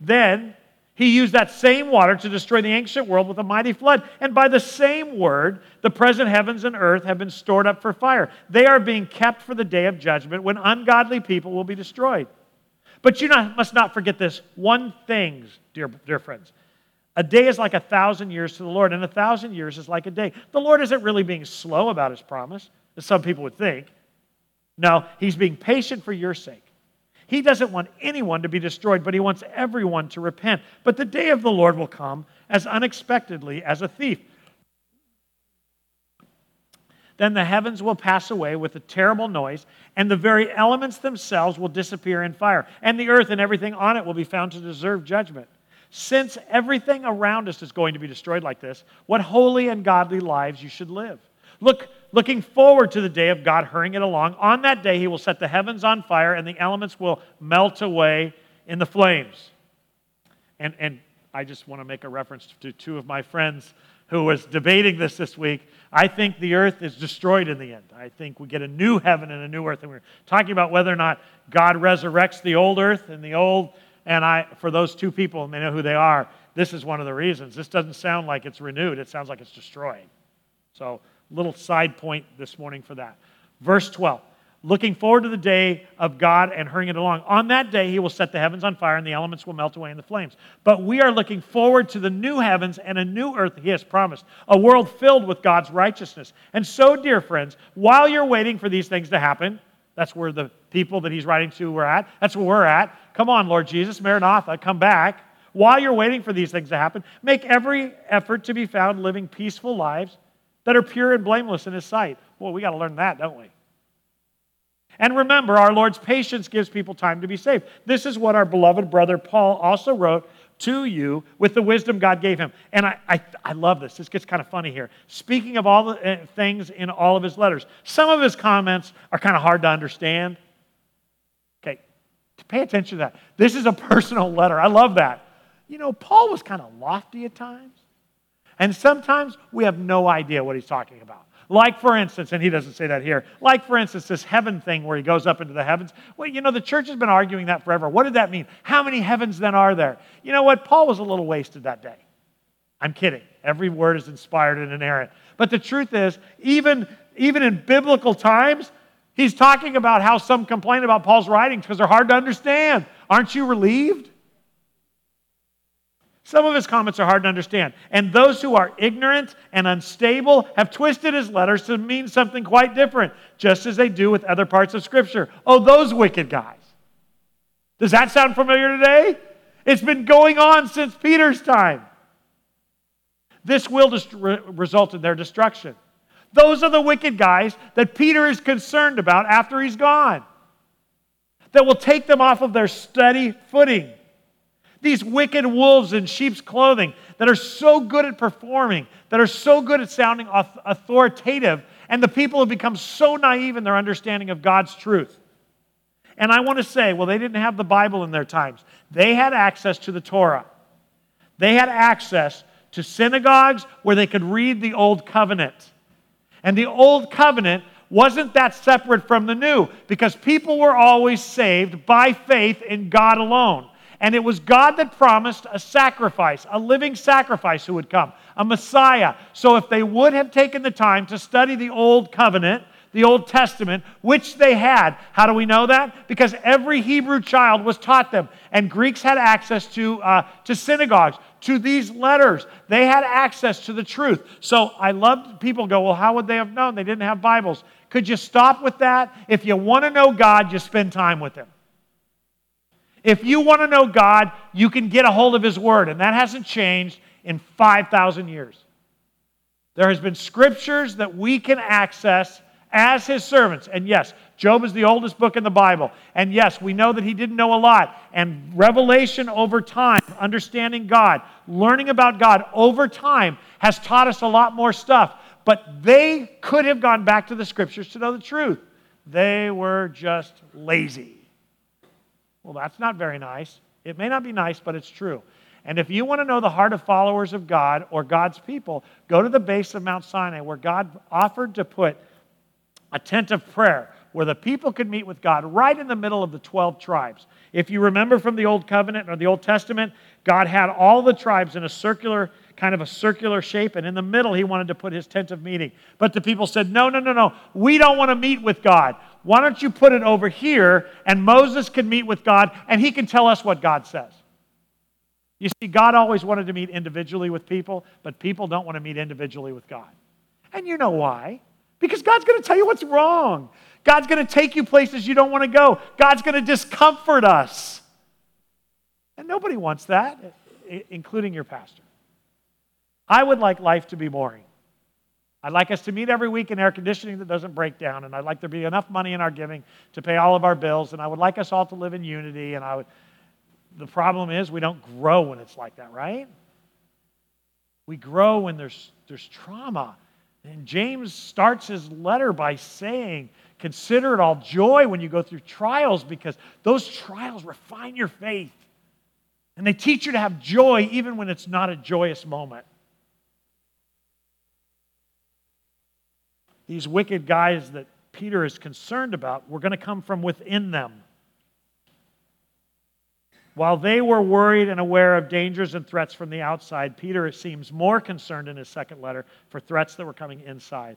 Then He used that same water to destroy the ancient world with a mighty flood. And by the same word, the present heavens and earth have been stored up for fire. They are being kept for the day of judgment when ungodly people will be destroyed. But you not, must not forget this one thing, dear, dear friends. A day is like a thousand years to the Lord, and a thousand years is like a day. The Lord isn't really being slow about His promise, as some people would think. No, He's being patient for your sake. He doesn't want anyone to be destroyed, but He wants everyone to repent. But the day of the Lord will come as unexpectedly as a thief. Then the heavens will pass away with a terrible noise, and the very elements themselves will disappear in fire, and the earth and everything on it will be found to deserve judgment. Since everything around us is going to be destroyed like this, what holy and godly lives you should live. Look looking forward to the day of God hurrying it along. On that day, he will set the heavens on fire, and the elements will melt away in the flames. And, and I just want to make a reference to two of my friends who was debating this this week. I think the earth is destroyed in the end. I think we get a new heaven and a new earth. And we were talking about whether or not God resurrects the old earth and the old. And I, for those two people, and they know who they are, this is one of the reasons. This doesn't sound like it's renewed. It sounds like it's destroyed. So, little side point this morning for that. Verse twelve. Looking forward to the day of God and hurrying it along. On that day, he will set the heavens on fire and the elements will melt away in the flames. But we are looking forward to the new heavens and a new earth he has promised, a world filled with God's righteousness. And so, dear friends, while you're waiting for these things to happen, that's where the people that he's writing to were at. That's where we're at. Come on, Lord Jesus, Maranatha, come back. While you're waiting for these things to happen, make every effort to be found living peaceful lives that are pure and blameless in his sight. Well, we got to learn that, don't we? And remember, our Lord's patience gives people time to be saved. This is what our beloved brother Paul also wrote to you with the wisdom God gave him. And I, I, I love this. This gets kind of funny here. Speaking of all the things in all of his letters, some of his comments are kind of hard to understand. Okay, pay attention to that. This is a personal letter. I love that. You know, Paul was kind of lofty at times. And sometimes we have no idea what he's talking about. Like, for instance, and he doesn't say that here, like, for instance, this heaven thing where he goes up into the heavens. Well, you know, the church has been arguing that forever. What did that mean? How many heavens then are there? You know what? Paul was a little wasted that day. I'm kidding. Every word is inspired and inerrant. But the truth is, even, even in biblical times, he's talking about how some complain about Paul's writings because they're hard to understand. Aren't you relieved? Some of his comments are hard to understand. And those who are ignorant and unstable have twisted his letters to mean something quite different, just as they do with other parts of Scripture. Oh, those wicked guys. Does that sound familiar today? It's been going on since Peter's time. This will dest- result in their destruction. Those are the wicked guys that Peter is concerned about after he's gone, that will take them off of their steady footing. These wicked wolves in sheep's clothing that are so good at performing, that are so good at sounding authoritative, and the people have become so naive in their understanding of God's truth. And I want to say, well, they didn't have the Bible in their times. They had access to the Torah. They had access to synagogues where they could read the Old Covenant. And the Old Covenant wasn't that separate from the New, because people were always saved by faith in God alone. And it was God that promised a sacrifice, a living sacrifice who would come, a Messiah. So if they would have taken the time to study the Old Covenant, the Old Testament, which they had, how do we know that? Because every Hebrew child was taught them. And Greeks had access to, uh, to synagogues, to these letters. They had access to the truth. So I love people go, well, how would they have known? They didn't have Bibles. Could you stop with that? If you want to know God, you spend time with him. If you want to know God, you can get a hold of his word. And that hasn't changed in five thousand years. There has been scriptures that we can access as his servants. And yes, Job is the oldest book in the Bible. And yes, we know that he didn't know a lot. And revelation over time, understanding God, learning about God over time has taught us a lot more stuff. But they could have gone back to the scriptures to know the truth. They were just lazy. Well, that's not very nice. It may not be nice, but it's true. And if you want to know the heart of followers of God or God's people, go to the base of Mount Sinai where God offered to put a tent of prayer where the people could meet with God right in the middle of the twelve tribes. If you remember from the Old Covenant or the Old Testament, God had all the tribes in a circular, kind of a circular shape, and in the middle he wanted to put his tent of meeting. But the people said, no, no, no, no, we don't want to meet with God. Why don't you put it over here, and Moses can meet with God, and he can tell us what God says. You see, God always wanted to meet individually with people, but people don't want to meet individually with God. And you know why? Because God's going to tell you what's wrong. God's going to take you places you don't want to go. God's going to discomfort us. And nobody wants that, including your pastor. I would like life to be boring. I'd like us to meet every week in air conditioning that doesn't break down, and I'd like there to be enough money in our giving to pay all of our bills, and I would like us all to live in unity, and I would... The problem is we don't grow when it's like that, right? We grow when there's, there's trauma And James starts his letter by saying, consider it all joy when you go through trials, because those trials refine your faith. And they teach you to have joy even when it's not a joyous moment. These wicked guys that Peter is concerned about were going to come from within them. While they were worried and aware of dangers and threats from the outside, Peter seems more concerned in his second letter for threats that were coming inside.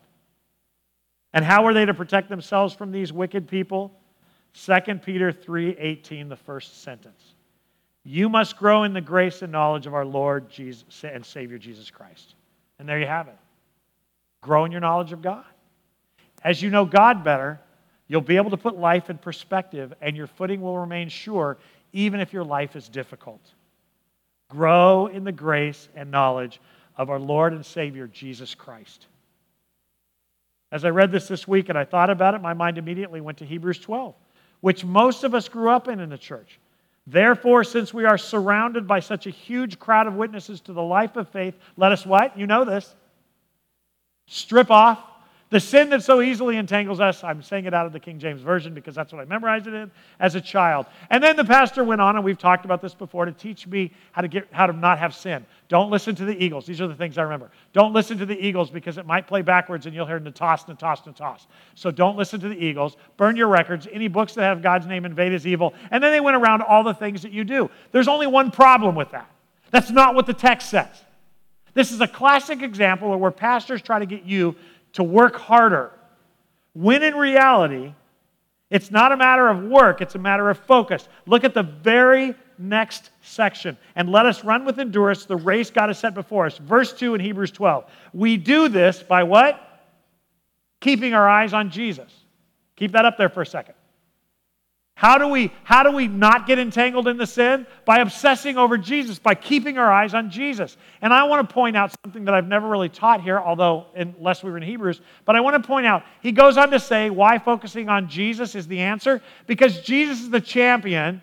And how were they to protect themselves from these wicked people? Second Peter three eighteen, the first sentence. You must grow in the grace and knowledge of our Lord Jesus and Savior Jesus Christ. And there you have it. Grow in your knowledge of God. As you know God better, you'll be able to put life in perspective, and your footing will remain sure even if your life is difficult. Grow in the grace and knowledge of our Lord and Savior, Jesus Christ. As I read this this week and I thought about it, my mind immediately went to Hebrews twelve, which most of us grew up in in the church. Therefore, since we are surrounded by such a huge crowd of witnesses to the life of faith, let us what? You know this. Strip off the sin that so easily entangles us. I'm saying it out of the King James Version because that's what I memorized it in as a child. And then the pastor went on, and we've talked about this before, to teach me how to get how to not have sin. Don't listen to the Eagles. These are the things I remember. Don't listen to the Eagles because it might play backwards and you'll hear natos, natos, natos. So don't listen to the Eagles. Burn your records. Any books that have God's name in is evil. And then they went around all the things that you do. There's only one problem with that. That's not what the text says. This is a classic example of where pastors try to get you to work harder, when in reality, it's not a matter of work, it's a matter of focus. Look at the very next section. And let us run with endurance the race God has set before us. Verse two in Hebrews twelve. We do this by what? Keeping our eyes on Jesus. Keep that up there for a second. How do we, how do we not get entangled in the sin? By obsessing over Jesus, by keeping our eyes on Jesus. And I want to point out something that I've never really taught here, although unless we were in Hebrews, but I want to point out, he goes on to say why focusing on Jesus is the answer, because Jesus is the champion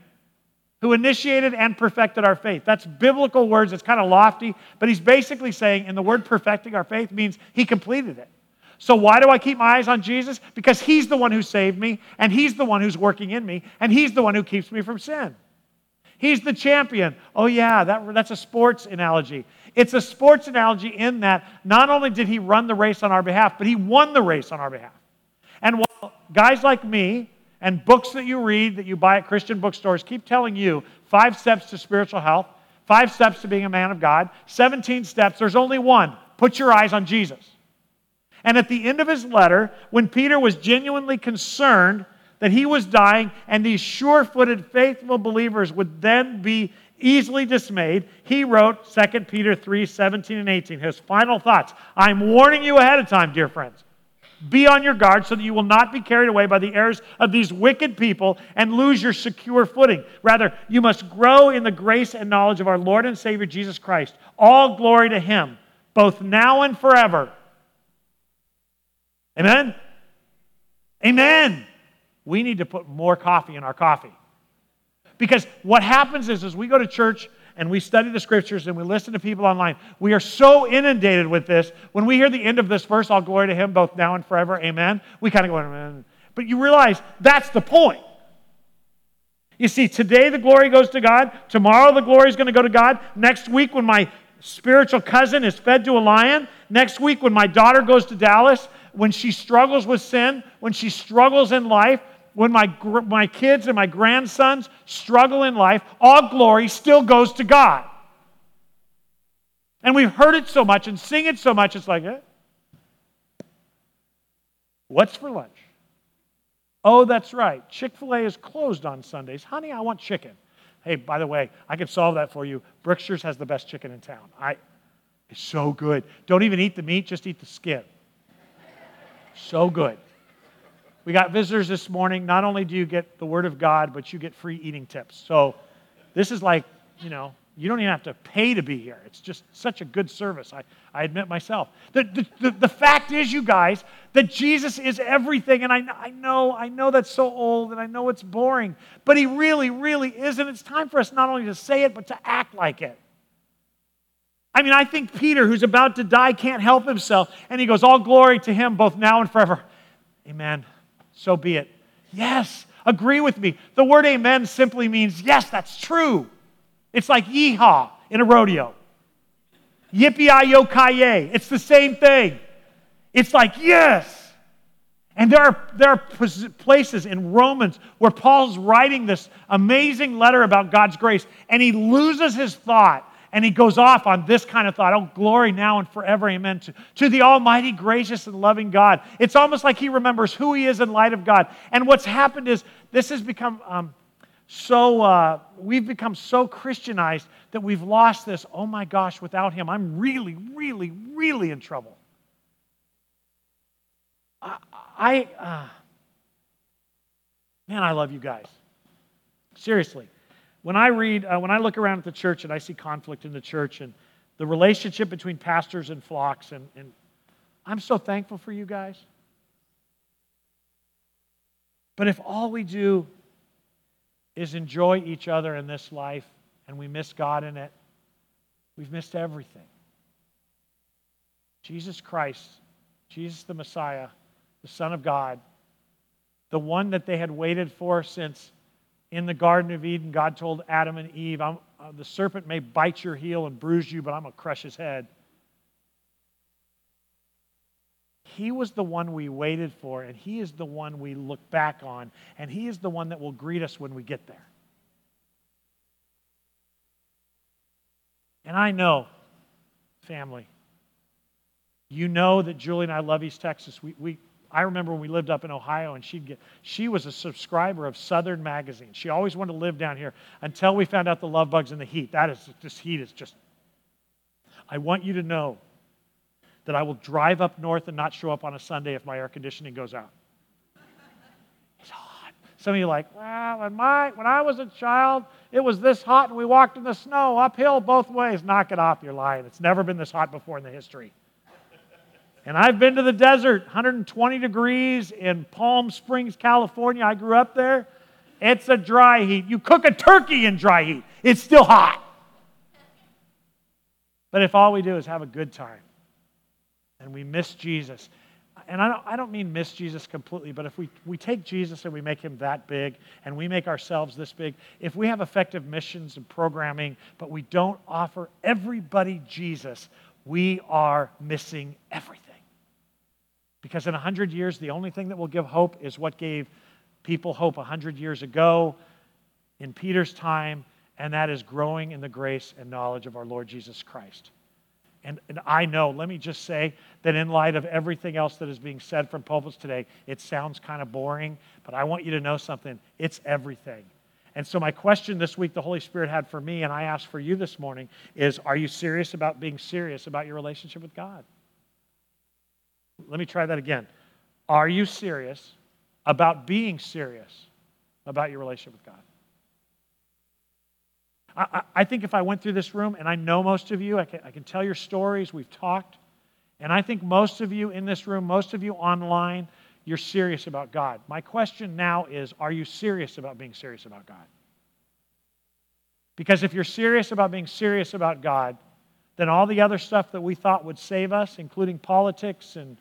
who initiated and perfected our faith. That's biblical words, it's kind of lofty, but he's basically saying, and the word perfecting our faith means he completed it. So why do I keep my eyes on Jesus? Because he's the one who saved me, and he's the one who's working in me, and he's the one who keeps me from sin. He's the champion. Oh yeah, that, that's a sports analogy. It's a sports analogy in that not only did he run the race on our behalf, but he won the race on our behalf. And while guys like me and books that you read, that you buy at Christian bookstores, keep telling you five steps to spiritual health, five steps to being a man of God, seventeen steps, there's only one. Put your eyes on Jesus. And at the end of his letter, when Peter was genuinely concerned that he was dying and these sure-footed, faithful believers would then be easily dismayed, he wrote Second Peter three seventeen and eighteen, his final thoughts. I'm warning you ahead of time, dear friends. Be on your guard so that you will not be carried away by the errors of these wicked people and lose your secure footing. Rather, you must grow in the grace and knowledge of our Lord and Savior Jesus Christ. All glory to him, both now and forever. Amen? Amen. We need to put more coffee in our coffee. Because what happens is, is we go to church and we study the scriptures and we listen to people online. We are so inundated with this. When we hear the end of this verse, all glory to him both now and forever, amen, we kind of go, amen. But you realize that's the point. You see, today the glory goes to God. Tomorrow the glory is going to go to God. Next week when my spiritual cousin is fed to a lion. Next week when my daughter goes to Dallas, when she struggles with sin, when she struggles in life, when my my kids and my grandsons struggle in life, all glory still goes to God. And we've heard it so much and sing it so much, it's like, eh? What's for lunch? Oh, that's right. Chick-fil-A is closed on Sundays. Honey, I want chicken. Hey, by the way, I can solve that for you. Brookshire's has the best chicken in town. I, it's so good. Don't even eat the meat, just eat the skin. So good. We got visitors this morning. Not only do you get the Word of God, but you get free eating tips. So this is like, you know, you don't even have to pay to be here. It's just such a good service. I, I admit myself. The, the, the, the fact is, you guys, that Jesus is everything. And I, I know, I know that's so old and I know it's boring, but he really, really is. And it's time for us not only to say it, but to act like it. I mean, I think Peter, who's about to die, can't help himself. And he goes, all glory to him, both now and forever. Amen. So be it. Yes, agree with me. The word amen simply means, yes, that's true. It's like yeehaw in a rodeo. Yippee-yi-yo-ki-yay. It's the same thing. It's like, yes. And there are, there are places in Romans where Paul's writing this amazing letter about God's grace, and he loses his thought. And he goes off on this kind of thought, oh, glory now and forever, amen, to, to the almighty, gracious, and loving God. It's almost like he remembers who he is in light of God. And what's happened is this has become um, so, uh, we've become so Christianized that we've lost this, oh my gosh, without him, I'm really, really, really in trouble. I, I uh, man, I love you guys. Seriously. When I read, uh, when I look around at the church and I see conflict in the church and the relationship between pastors and flocks, and, and I'm so thankful for you guys. But if all we do is enjoy each other in this life and we miss God in it, we've missed everything. Jesus Christ, Jesus the Messiah, the Son of God, the one that they had waited for since in the Garden of Eden, God told Adam and Eve, I'm, uh, the serpent may bite your heel and bruise you, but I'm going to crush his head. He was the one we waited for, and he is the one we look back on, and he is the one that will greet us when we get there. And I know, family, you know that Julie and I love East Texas. We we. I remember when we lived up in Ohio, and she'd get, she was a subscriber of Southern Magazine. She always wanted to live down here until we found out the love bugs and the heat. That is, this heat is just, I want you to know that I will drive up north and not show up on a Sunday if my air conditioning goes out. It's hot. Some of you are like, well, when, my, when I was a child, it was this hot, and we walked in the snow uphill both ways. Knock it off, you're lying. It's never been this hot before in the history. And I've been to the desert, one hundred twenty degrees in Palm Springs, California. I grew up there. It's a dry heat. You cook a turkey in dry heat. It's still hot. But if all we do is have a good time and we miss Jesus, and I don't, I don't mean miss Jesus completely, but if we, we take Jesus and we make him that big and we make ourselves this big, if we have effective missions and programming, but we don't offer everybody Jesus, we are missing everything. Because in one hundred years, the only thing that will give hope is what gave people hope one hundred years ago in Peter's time, and that is growing in the grace and knowledge of our Lord Jesus Christ. And, and I know, let me just say that in light of everything else that is being said from pulpits today, it sounds kind of boring, but I want you to know something. It's everything. And so my question this week the Holy Spirit had for me, and I asked for you this morning, is are you serious about being serious about your relationship with God? Let me try that again. Are you serious about being serious about your relationship with God? I, I, I think if I went through this room, and I know most of you, I can, I can tell your stories, we've talked, and I think most of you in this room, most of you online, you're serious about God. My question now is, are you serious about being serious about God? Because if you're serious about being serious about God, then all the other stuff that we thought would save us, including politics and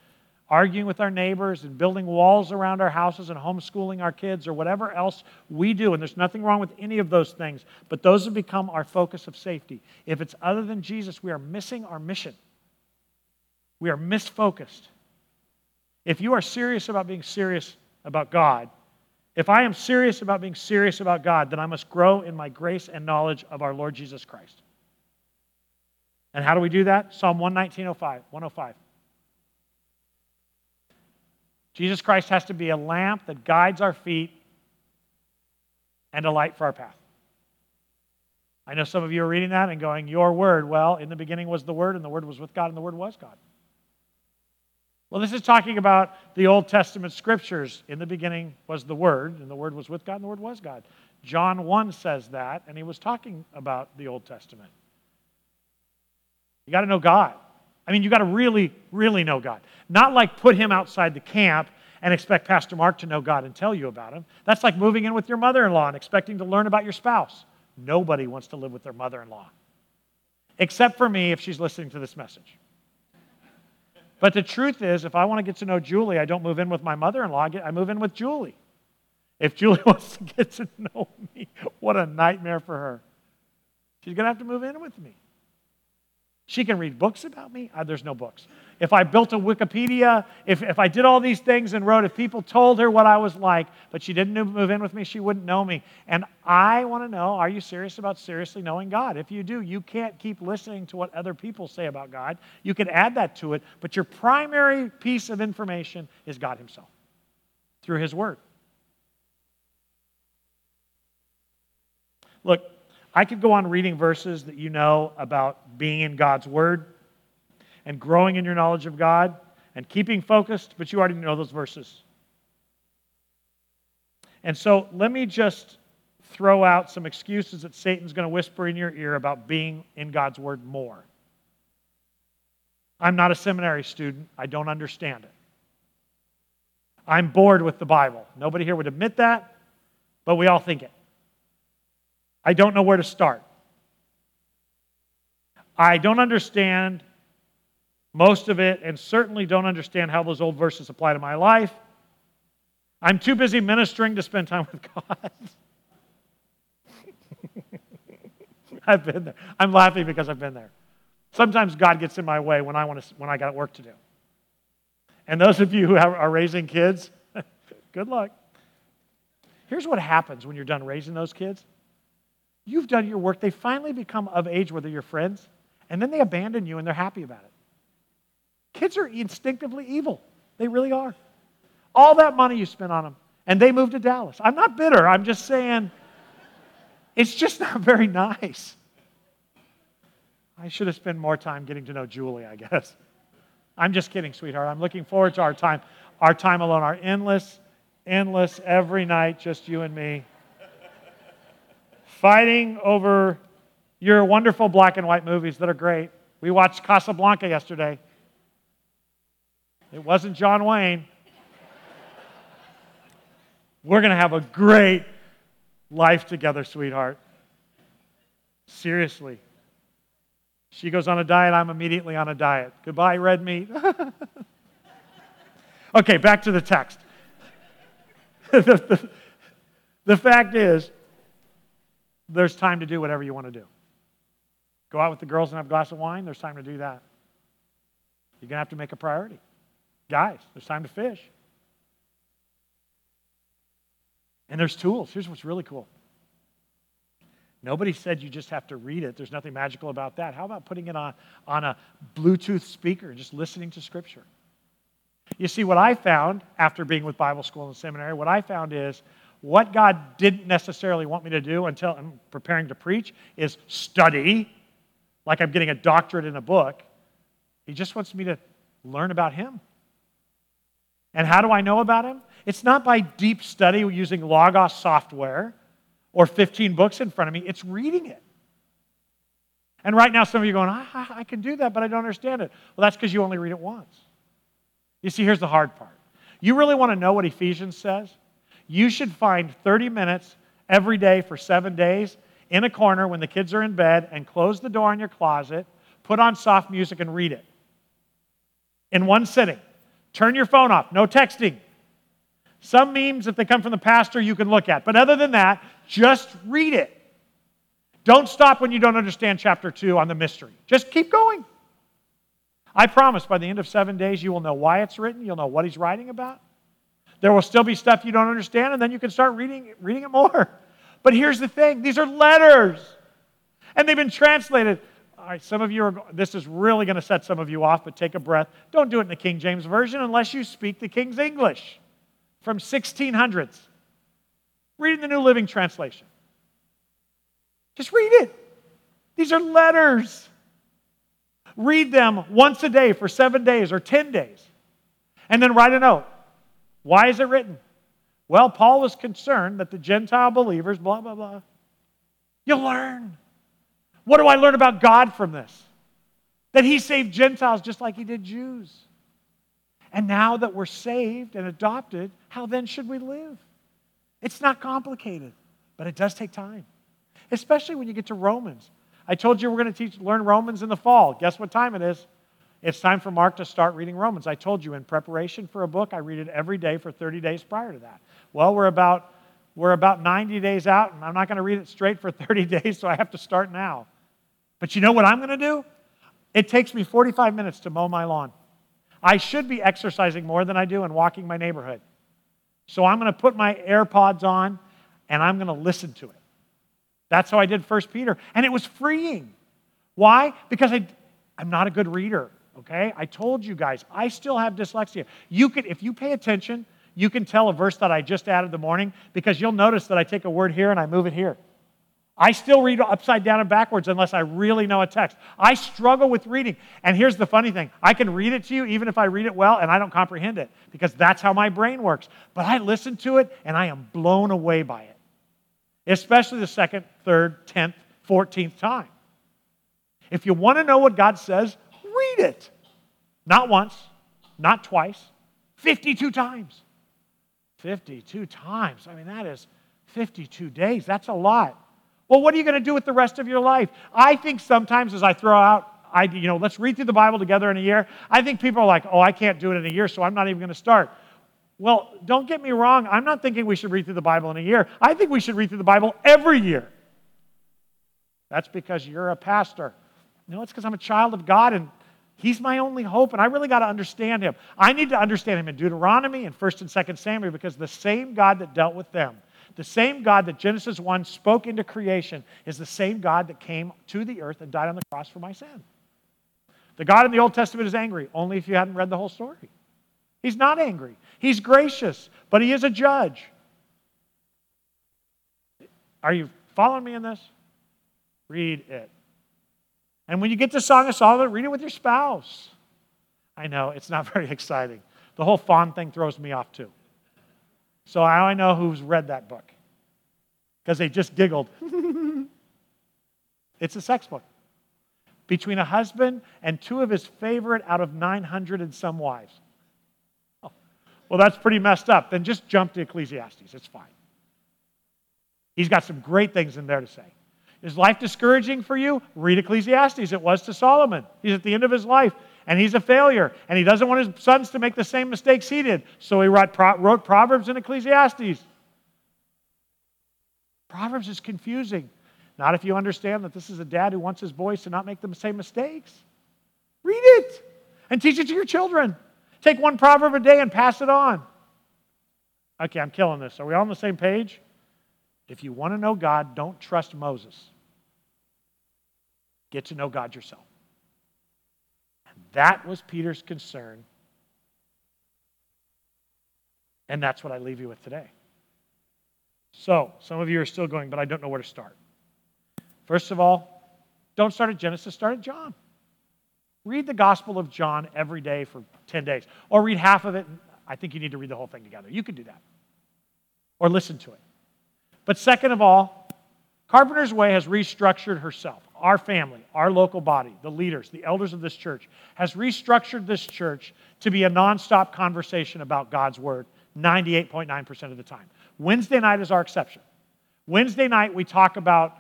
arguing with our neighbors and building walls around our houses and homeschooling our kids or whatever else we do, and there's nothing wrong with any of those things, but those have become our focus of safety. If it's other than Jesus, we are missing our mission. We are misfocused. If you are serious about being serious about God, if I am serious about being serious about God, then I must grow in my grace and knowledge of our Lord Jesus Christ. And how do we do that? Psalm one nineteen, one oh five. Jesus Christ has to be a lamp that guides our feet and a light for our path. I know some of you are reading that and going, your word. Well, in the beginning was the Word, and the Word was with God, and the Word was God. Well, this is talking about the Old Testament scriptures. In the beginning was the Word, and the Word was with God, and the Word was God. John one says that, and he was talking about the Old Testament. You got to know God. I mean, you got to really, really know God. Not like put him outside the camp and expect Pastor Mark to know God and tell you about him. That's like moving in with your mother-in-law and expecting to learn about your spouse. Nobody wants to live with their mother-in-law. except for me if she's listening to this message. But the truth is, if I want to get to know Julie, I don't move in with my mother-in-law. I move in with Julie. If Julie wants to get to know me, what a nightmare for her. She's going to have to move in with me. She can read books about me. Uh, there's no books. If I built a Wikipedia, if, if I did all these things and wrote, if people told her what I was like, but she didn't move in with me, she wouldn't know me. And I want to know, are you serious about seriously knowing God? If you do, you can't keep listening to what other people say about God. You can add that to it, but your primary piece of information is God Himself through His Word. Look, I could go on reading verses that you know about being in God's Word and growing in your knowledge of God and keeping focused, but you already know those verses. And so let me just throw out some excuses that Satan's going to whisper in your ear about being in God's Word more. I'm not a seminary student. I don't understand it. I'm bored with the Bible. Nobody here would admit that, but we all think it. I don't know where to start. I don't understand most of it, and certainly don't understand how those old verses apply to my life. I'm too busy ministering to spend time with God. I've been there. I'm laughing because I've been there. Sometimes God gets in my way when I want to, when I got work to do. And those of you who are raising kids, good luck. Here's what happens when you're done raising those kids. You've done your work. They finally become of age, whether you're friends, and then they abandon you and they're happy about it. Kids are instinctively evil. They really are. All that money you spent on them, and they moved to Dallas. I'm not bitter. I'm just saying it's just not very nice. I should have spent more time getting to know Julie, I guess. I'm just kidding, sweetheart. I'm looking forward to our time, our time alone, our endless, endless every night, just you and me. Fighting over your wonderful black and white movies that are great. We watched Casablanca yesterday. It wasn't John Wayne. We're going to have a great life together, sweetheart. Seriously. She goes on a diet, I'm immediately on a diet. Goodbye, red meat. Okay, back to the text. the, the, the fact is, there's time to do whatever you want to do. Go out with the girls and have a glass of wine, there's time to do that. You're going to have to make a priority. Guys, there's time to fish. And there's tools. Here's what's really cool. Nobody said you just have to read it. There's nothing magical about that. How about putting it on, on a Bluetooth speaker and just listening to Scripture? You see, what I found after being with Bible school and seminary, what I found is what God didn't necessarily want me to do until I'm preparing to preach is study, like I'm getting a doctorate in a book. He just wants me to learn about Him. And how do I know about Him? It's not by deep study using Logos software or fifteen books in front of me. It's reading it. And right now some of you are going, I, I can do that, but I don't understand it. Well, that's because you only read it once. You see, here's the hard part. You really want to know what Ephesians says? You should find thirty minutes every day for seven days in a corner when the kids are in bed and close the door in your closet, put on soft music and read it in one sitting. Turn your phone off. No texting. Some memes, if they come from the pastor, you can look at. But other than that, just read it. Don't stop when you don't understand chapter two on the mystery. Just keep going. I promise by the end of seven days, you will know why it's written. You'll know what he's writing about. There will still be stuff you don't understand, and then you can start reading, reading it more. But here's the thing. These are letters, and they've been translated. All right, some of you are, this is really going to set some of you off, but take a breath. Don't do it in the King James Version unless you speak the King's English from sixteen hundreds. Read in the New Living Translation. Just read it. These are letters. Read them once a day for seven days or ten days, and then write a note. Why is it written? Well, Paul was concerned that the Gentile believers, blah, blah, blah. You'll learn. What do I learn about God from this? That He saved Gentiles just like He did Jews. And now that we're saved and adopted, how then should we live? It's not complicated, but it does take time, especially when you get to Romans. I told you we're going to teach, learn Romans in the fall. Guess what time it is? It's time for Mark to start reading Romans. I told you in preparation for a book, I read it every day for thirty days prior to that. Well, we're about we're about ninety days out, and I'm not going to read it straight for thirty days, so I have to start now. But you know what I'm going to do? It takes me forty-five minutes to mow my lawn. I should be exercising more than I do and walking my neighborhood. So I'm going to put my AirPods on, and I'm going to listen to it. That's how I did First Peter, and it was freeing. Why? Because I, I'm not a good reader. Okay, I told you guys, I still have dyslexia. You could, if you pay attention, you can tell a verse that I just added the morning because you'll notice that I take a word here and I move it here. I still read upside down and backwards unless I really know a text. I struggle with reading. And here's the funny thing. I can read it to you even if I read it well and I don't comprehend it because that's how my brain works. But I listen to it and I am blown away by it, especially the second, third, tenth, fourteenth time. If you want to know what God says, read it. Not once, not twice, fifty-two times. fifty-two times. I mean, that is fifty-two days. That's a lot. Well, what are you going to do with the rest of your life? I think sometimes as I throw out, I, you know, let's read through the Bible together in a year, I think people are like, oh, I can't do it in a year, so I'm not even going to start. Well, don't get me wrong. I'm not thinking we should read through the Bible in a year. I think we should read through the Bible every year. That's because you're a pastor. No, it's because I'm a child of God, and He's my only hope, and I really got to understand Him. I need to understand Him in Deuteronomy and First and Second Samuel because the same God that dealt with them, the same God that Genesis one spoke into creation is the same God that came to the earth and died on the cross for my sin. The God in the Old Testament is angry, only if you hadn't read the whole story. He's not angry. He's gracious, but He is a judge. Are you following me in this? Read it. And when you get to Song of Solomon, read it with your spouse. I know, it's not very exciting. The whole fawn thing throws me off too. So I only know who's read that book. Because they just giggled. It's a sex book. Between a husband and two of his favorite out of nine hundred and some wives. Oh, well, that's pretty messed up. Then just jump to Ecclesiastes. It's fine. He's got some great things in there to say. Is life discouraging for you? Read Ecclesiastes. It was to Solomon. He's at the end of his life, and he's a failure, and he doesn't want his sons to make the same mistakes he did. So he wrote, wrote Proverbs and Ecclesiastes. Proverbs is confusing. Not if you understand that this is a dad who wants his boys to not make the same mistakes. Read it and teach it to your children. Take one proverb a day and pass it on. Okay, I'm killing this. Are we all on the same page? If you want to know God, don't trust Moses. Get to know God yourself. And that was Peter's concern. And that's what I leave you with today. So, some of you are still going, but I don't know where to start. First of all, don't start at Genesis, start at John. Read the Gospel of John every day for ten days. Or read half of it. I think you need to read the whole thing together. You can do that. Or listen to it. But second of all, Carpenter's Way has restructured herself. Our family, our local body, the leaders, the elders of this church, has restructured this church to be a nonstop conversation about God's Word ninety-eight point nine percent of the time. Wednesday night is our exception. Wednesday night we talk about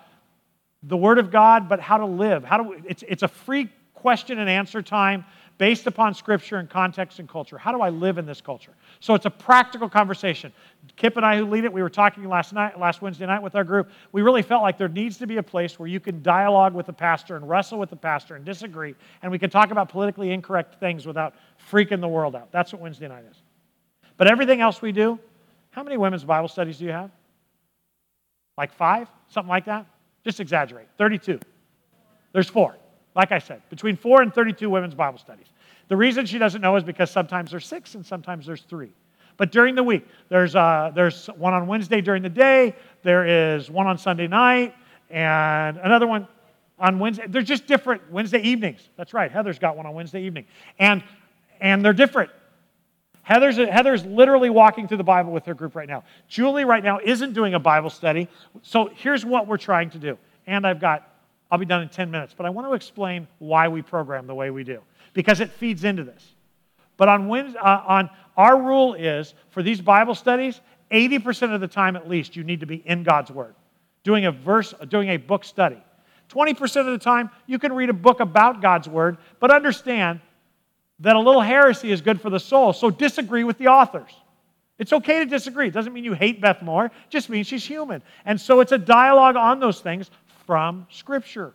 the Word of God, but how to live. How do we, it's, it's a free question and answer time based upon Scripture and context and culture. How do I live in this culture? So it's a practical conversation. Kip and I, who lead it, we were talking last night, last Wednesday night with our group. We really felt like there needs to be a place where you can dialogue with the pastor and wrestle with the pastor and disagree, and we can talk about politically incorrect things without freaking the world out. That's what Wednesday night is. But everything else we do, how many women's Bible studies do you have? Like five? Something like that? Just exaggerate. thirty-two. There's four. Like I said, between four and thirty-two women's Bible studies. The reason she doesn't know is because sometimes there's six and sometimes there's three. But during the week, there's uh, there's one on Wednesday during the day, there is one on Sunday night, and another one on Wednesday. They're just different Wednesday evenings. That's right, Heather's got one on Wednesday evening. And and they're different. Heather's, Heather's literally walking through the Bible with her group right now. Julie right now isn't doing a Bible study. So here's what we're trying to do. And I've got... I'll be done in ten minutes, but I want to explain why we program the way we do, because it feeds into this. But on Wednesday, uh, on our rule is, for these Bible studies, eighty percent of the time at least, you need to be in God's Word, doing a verse, doing a book study. twenty percent of the time, you can read a book about God's Word, but understand that a little heresy is good for the soul, so disagree with the authors. It's okay to disagree. It doesn't mean you hate Beth Moore. It just means she's human. And so it's a dialogue on those things from Scripture.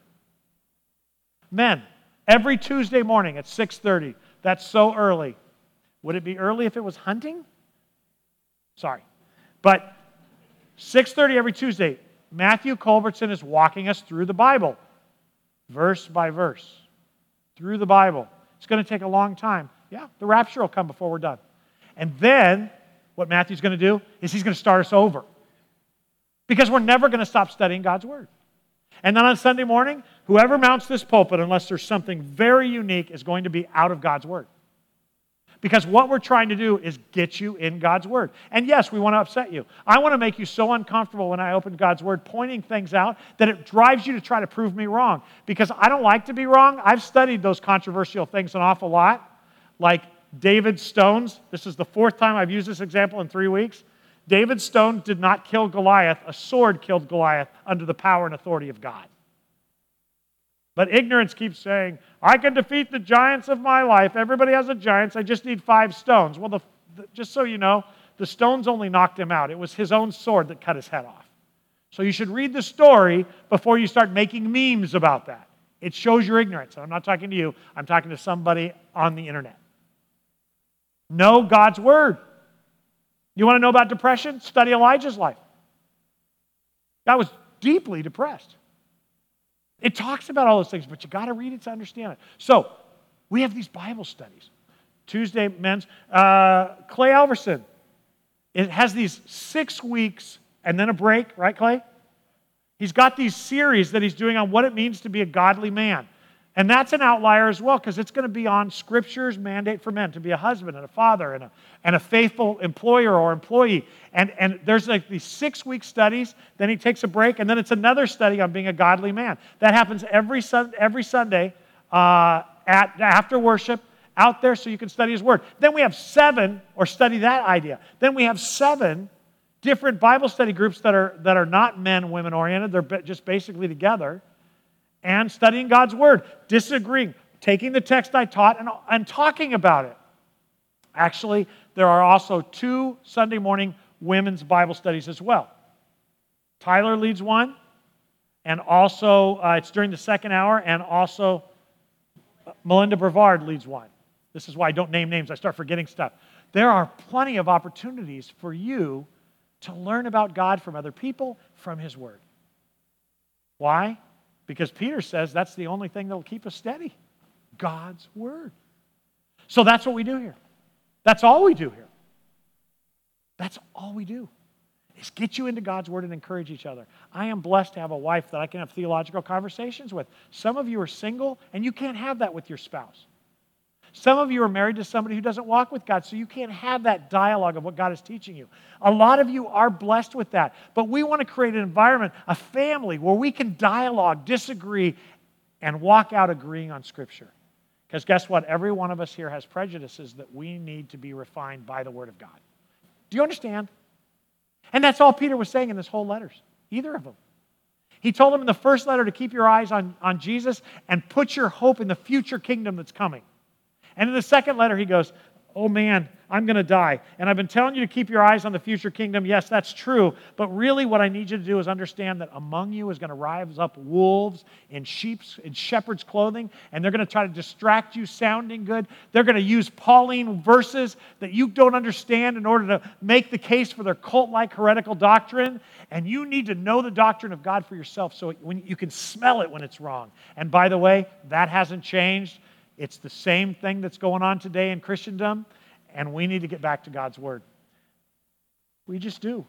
Men, every Tuesday morning at six thirty, that's so early. Would it be early if it was hunting? Sorry. But six thirty every Tuesday, Matthew Culbertson is walking us through the Bible, verse by verse, through the Bible. It's going to take a long time. Yeah, the rapture will come before we're done. And then what Matthew's going to do is he's going to start us over, because we're never going to stop studying God's Word. And then on Sunday morning, whoever mounts this pulpit, unless there's something very unique, is going to be out of God's Word. Because what we're trying to do is get you in God's Word. And yes, we want to upset you. I want to make you so uncomfortable when I open God's Word, pointing things out, that it drives you to try to prove me wrong. Because I don't like to be wrong. I've studied those controversial things an awful lot. Like David Stone's, this is the fourth time I've used this example in three weeks. David Stone did not kill Goliath. A sword killed Goliath under the power and authority of God. But ignorance keeps saying, I can defeat the giants of my life. Everybody has a giant. I just need five stones. Well, the, the, just so you know, the stones only knocked him out. It was his own sword that cut his head off. So you should read the story before you start making memes about that. It shows your ignorance. And I'm not talking to you. I'm talking to somebody on the internet. Know God's Word. You want to know about depression? Study Elijah's life. That was deeply depressed. It talks about all those things, but you got to read it to understand it. So we have these Bible studies. Tuesday men's. Uh, Clay Alverson, it has these six weeks and then a break, right, Clay? He's got these series that he's doing on what it means to be a godly man. And that's an outlier as well, because it's going to be on Scripture's mandate for men to be a husband and a father and a, and a faithful employer or employee. And, and there's like these six-week studies, then he takes a break, and then it's another study on being a godly man. That happens every, sun, every Sunday uh, at, after worship out there so you can study his Word. Then we have seven, or study that idea, then we have seven different Bible study groups that are, that are not men, women-oriented. They're just basically together. And studying God's Word, disagreeing, taking the text I taught and, and talking about it. Actually, there are also two Sunday morning women's Bible studies as well. Tyler leads one, and also uh, it's during the second hour, and also Melinda Brevard leads one. This is why I don't name names. I start forgetting stuff. There are plenty of opportunities for you to learn about God from other people, from His Word. Why? Because Peter says that's the only thing that will keep us steady, God's Word. So that's what we do here. That's all we do here. That's all we do is get you into God's Word and encourage each other. I am blessed to have a wife that I can have theological conversations with. Some of you are single, and you can't have that with your spouse. Some of you are married to somebody who doesn't walk with God, so you can't have that dialogue of what God is teaching you. A lot of you are blessed with that, but we want to create an environment, a family, where we can dialogue, disagree, and walk out agreeing on Scripture. Because guess what? Every one of us here has prejudices that we need to be refined by the Word of God. Do you understand? And that's all Peter was saying in this whole letters, either of them. He told them in the first letter to keep your eyes on, on Jesus and put your hope in the future kingdom that's coming. And in the second letter, he goes, oh man, I'm going to die. And I've been telling you to keep your eyes on the future kingdom. Yes, that's true. But really what I need you to do is understand that among you is going to rise up wolves in sheep's, in shepherd's clothing, and they're going to try to distract you sounding good. They're going to use Pauline verses that you don't understand in order to make the case for their cult-like heretical doctrine. And you need to know the doctrine of God for yourself so when you can smell it when it's wrong. And by the way, that hasn't changed. It's the same thing that's going on today in Christendom, and we need to get back to God's Word. We just do.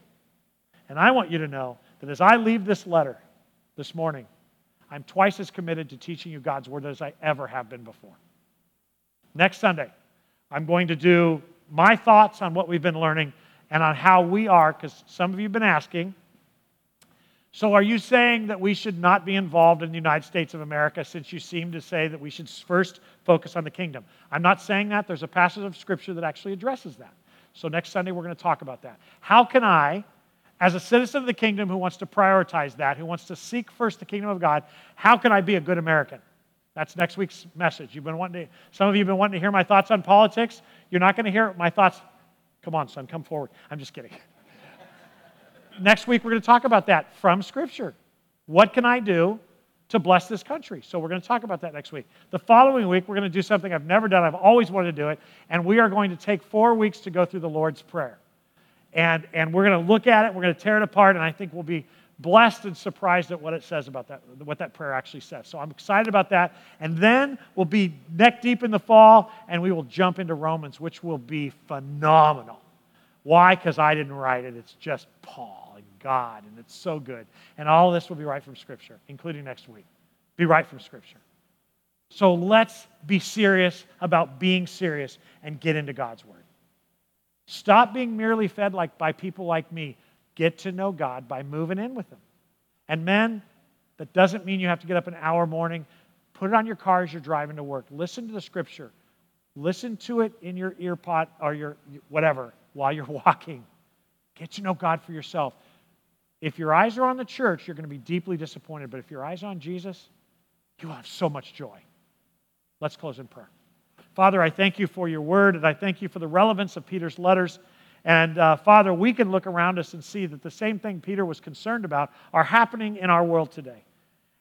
And I want you to know that as I leave this letter this morning, I'm twice as committed to teaching you God's Word as I ever have been before. Next Sunday, I'm going to do my thoughts on what we've been learning and on how we are, because some of you have been asking, so are you saying that we should not be involved in the United States of America, since you seem to say that we should first focus on the kingdom? I'm not saying that. There's a passage of Scripture that actually addresses that. So next Sunday, we're going to talk about that. How can I, As a citizen of the kingdom who wants to prioritize that, who wants to seek first the kingdom of God, how can I be a good American? That's next week's message. You've been wanting to, some of you have been wanting to hear my thoughts on politics. You're not going to hear my thoughts. Come on, son, come forward. I'm just kidding. Next week, we're going to talk about that from Scripture. What can I do to bless this country? So we're going to talk about that next week. The following week, we're going to do something I've never done. I've always wanted to do it. And we are going to take four weeks to go through the Lord's Prayer. And, and we're going to look at it. We're going to tear it apart. And I think we'll be blessed and surprised at what it says about that, what that prayer actually says. So I'm excited about that. And then we'll be neck deep in the fall, and we will jump into Romans, which will be phenomenal. Why? Because I didn't write it. It's just Paul and God, and it's so good. And all of this will be right from Scripture, including next week. Be right from Scripture. So let's be serious about being serious and get into God's Word. Stop being merely fed like by people like me. Get to know God by moving in with Him. And men, that doesn't mean you have to get up an hour morning. Put it on your car as you're driving to work. Listen to the Scripture. Listen to it in your ear pod or your whatever while you're walking. Get to know God for yourself. If your eyes are on the church, you're going to be deeply disappointed. But if your eyes are on Jesus, you will have so much joy. Let's close in prayer. Father, I thank you for your word, and I thank you for the relevance of Peter's letters. And uh, Father, we can look around us and see that the same thing Peter was concerned about are happening in our world today.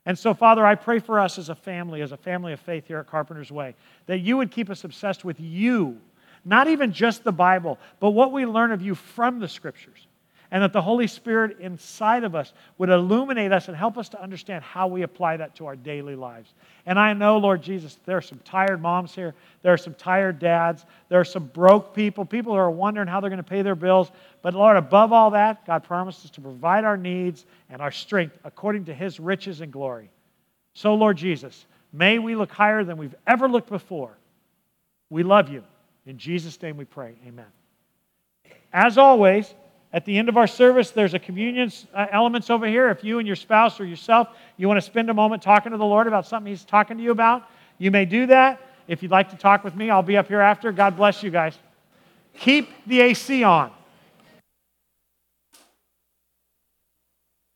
And so, Father, I pray for us as a family, as a family of faith here at Carpenter's Way, that you would keep us obsessed with you, not even just the Bible, but what we learn of you from the Scriptures, and that the Holy Spirit inside of us would illuminate us and help us to understand how we apply that to our daily lives. And I know, Lord Jesus, there are some tired moms here. There are some tired dads. There are some broke people, people who are wondering how they're going to pay their bills. But Lord, above all that, God promises to provide our needs and our strength according to His riches and glory. So, Lord Jesus, may we look higher than we've ever looked before. We love you. In Jesus' name we pray. Amen. As always, at the end of our service, there's a communion uh, elements over here. If you and your spouse or yourself, you want to spend a moment talking to the Lord about something He's talking to you about, you may do that. If you'd like to talk with me, I'll be up here after. God bless you guys. Keep the A C on.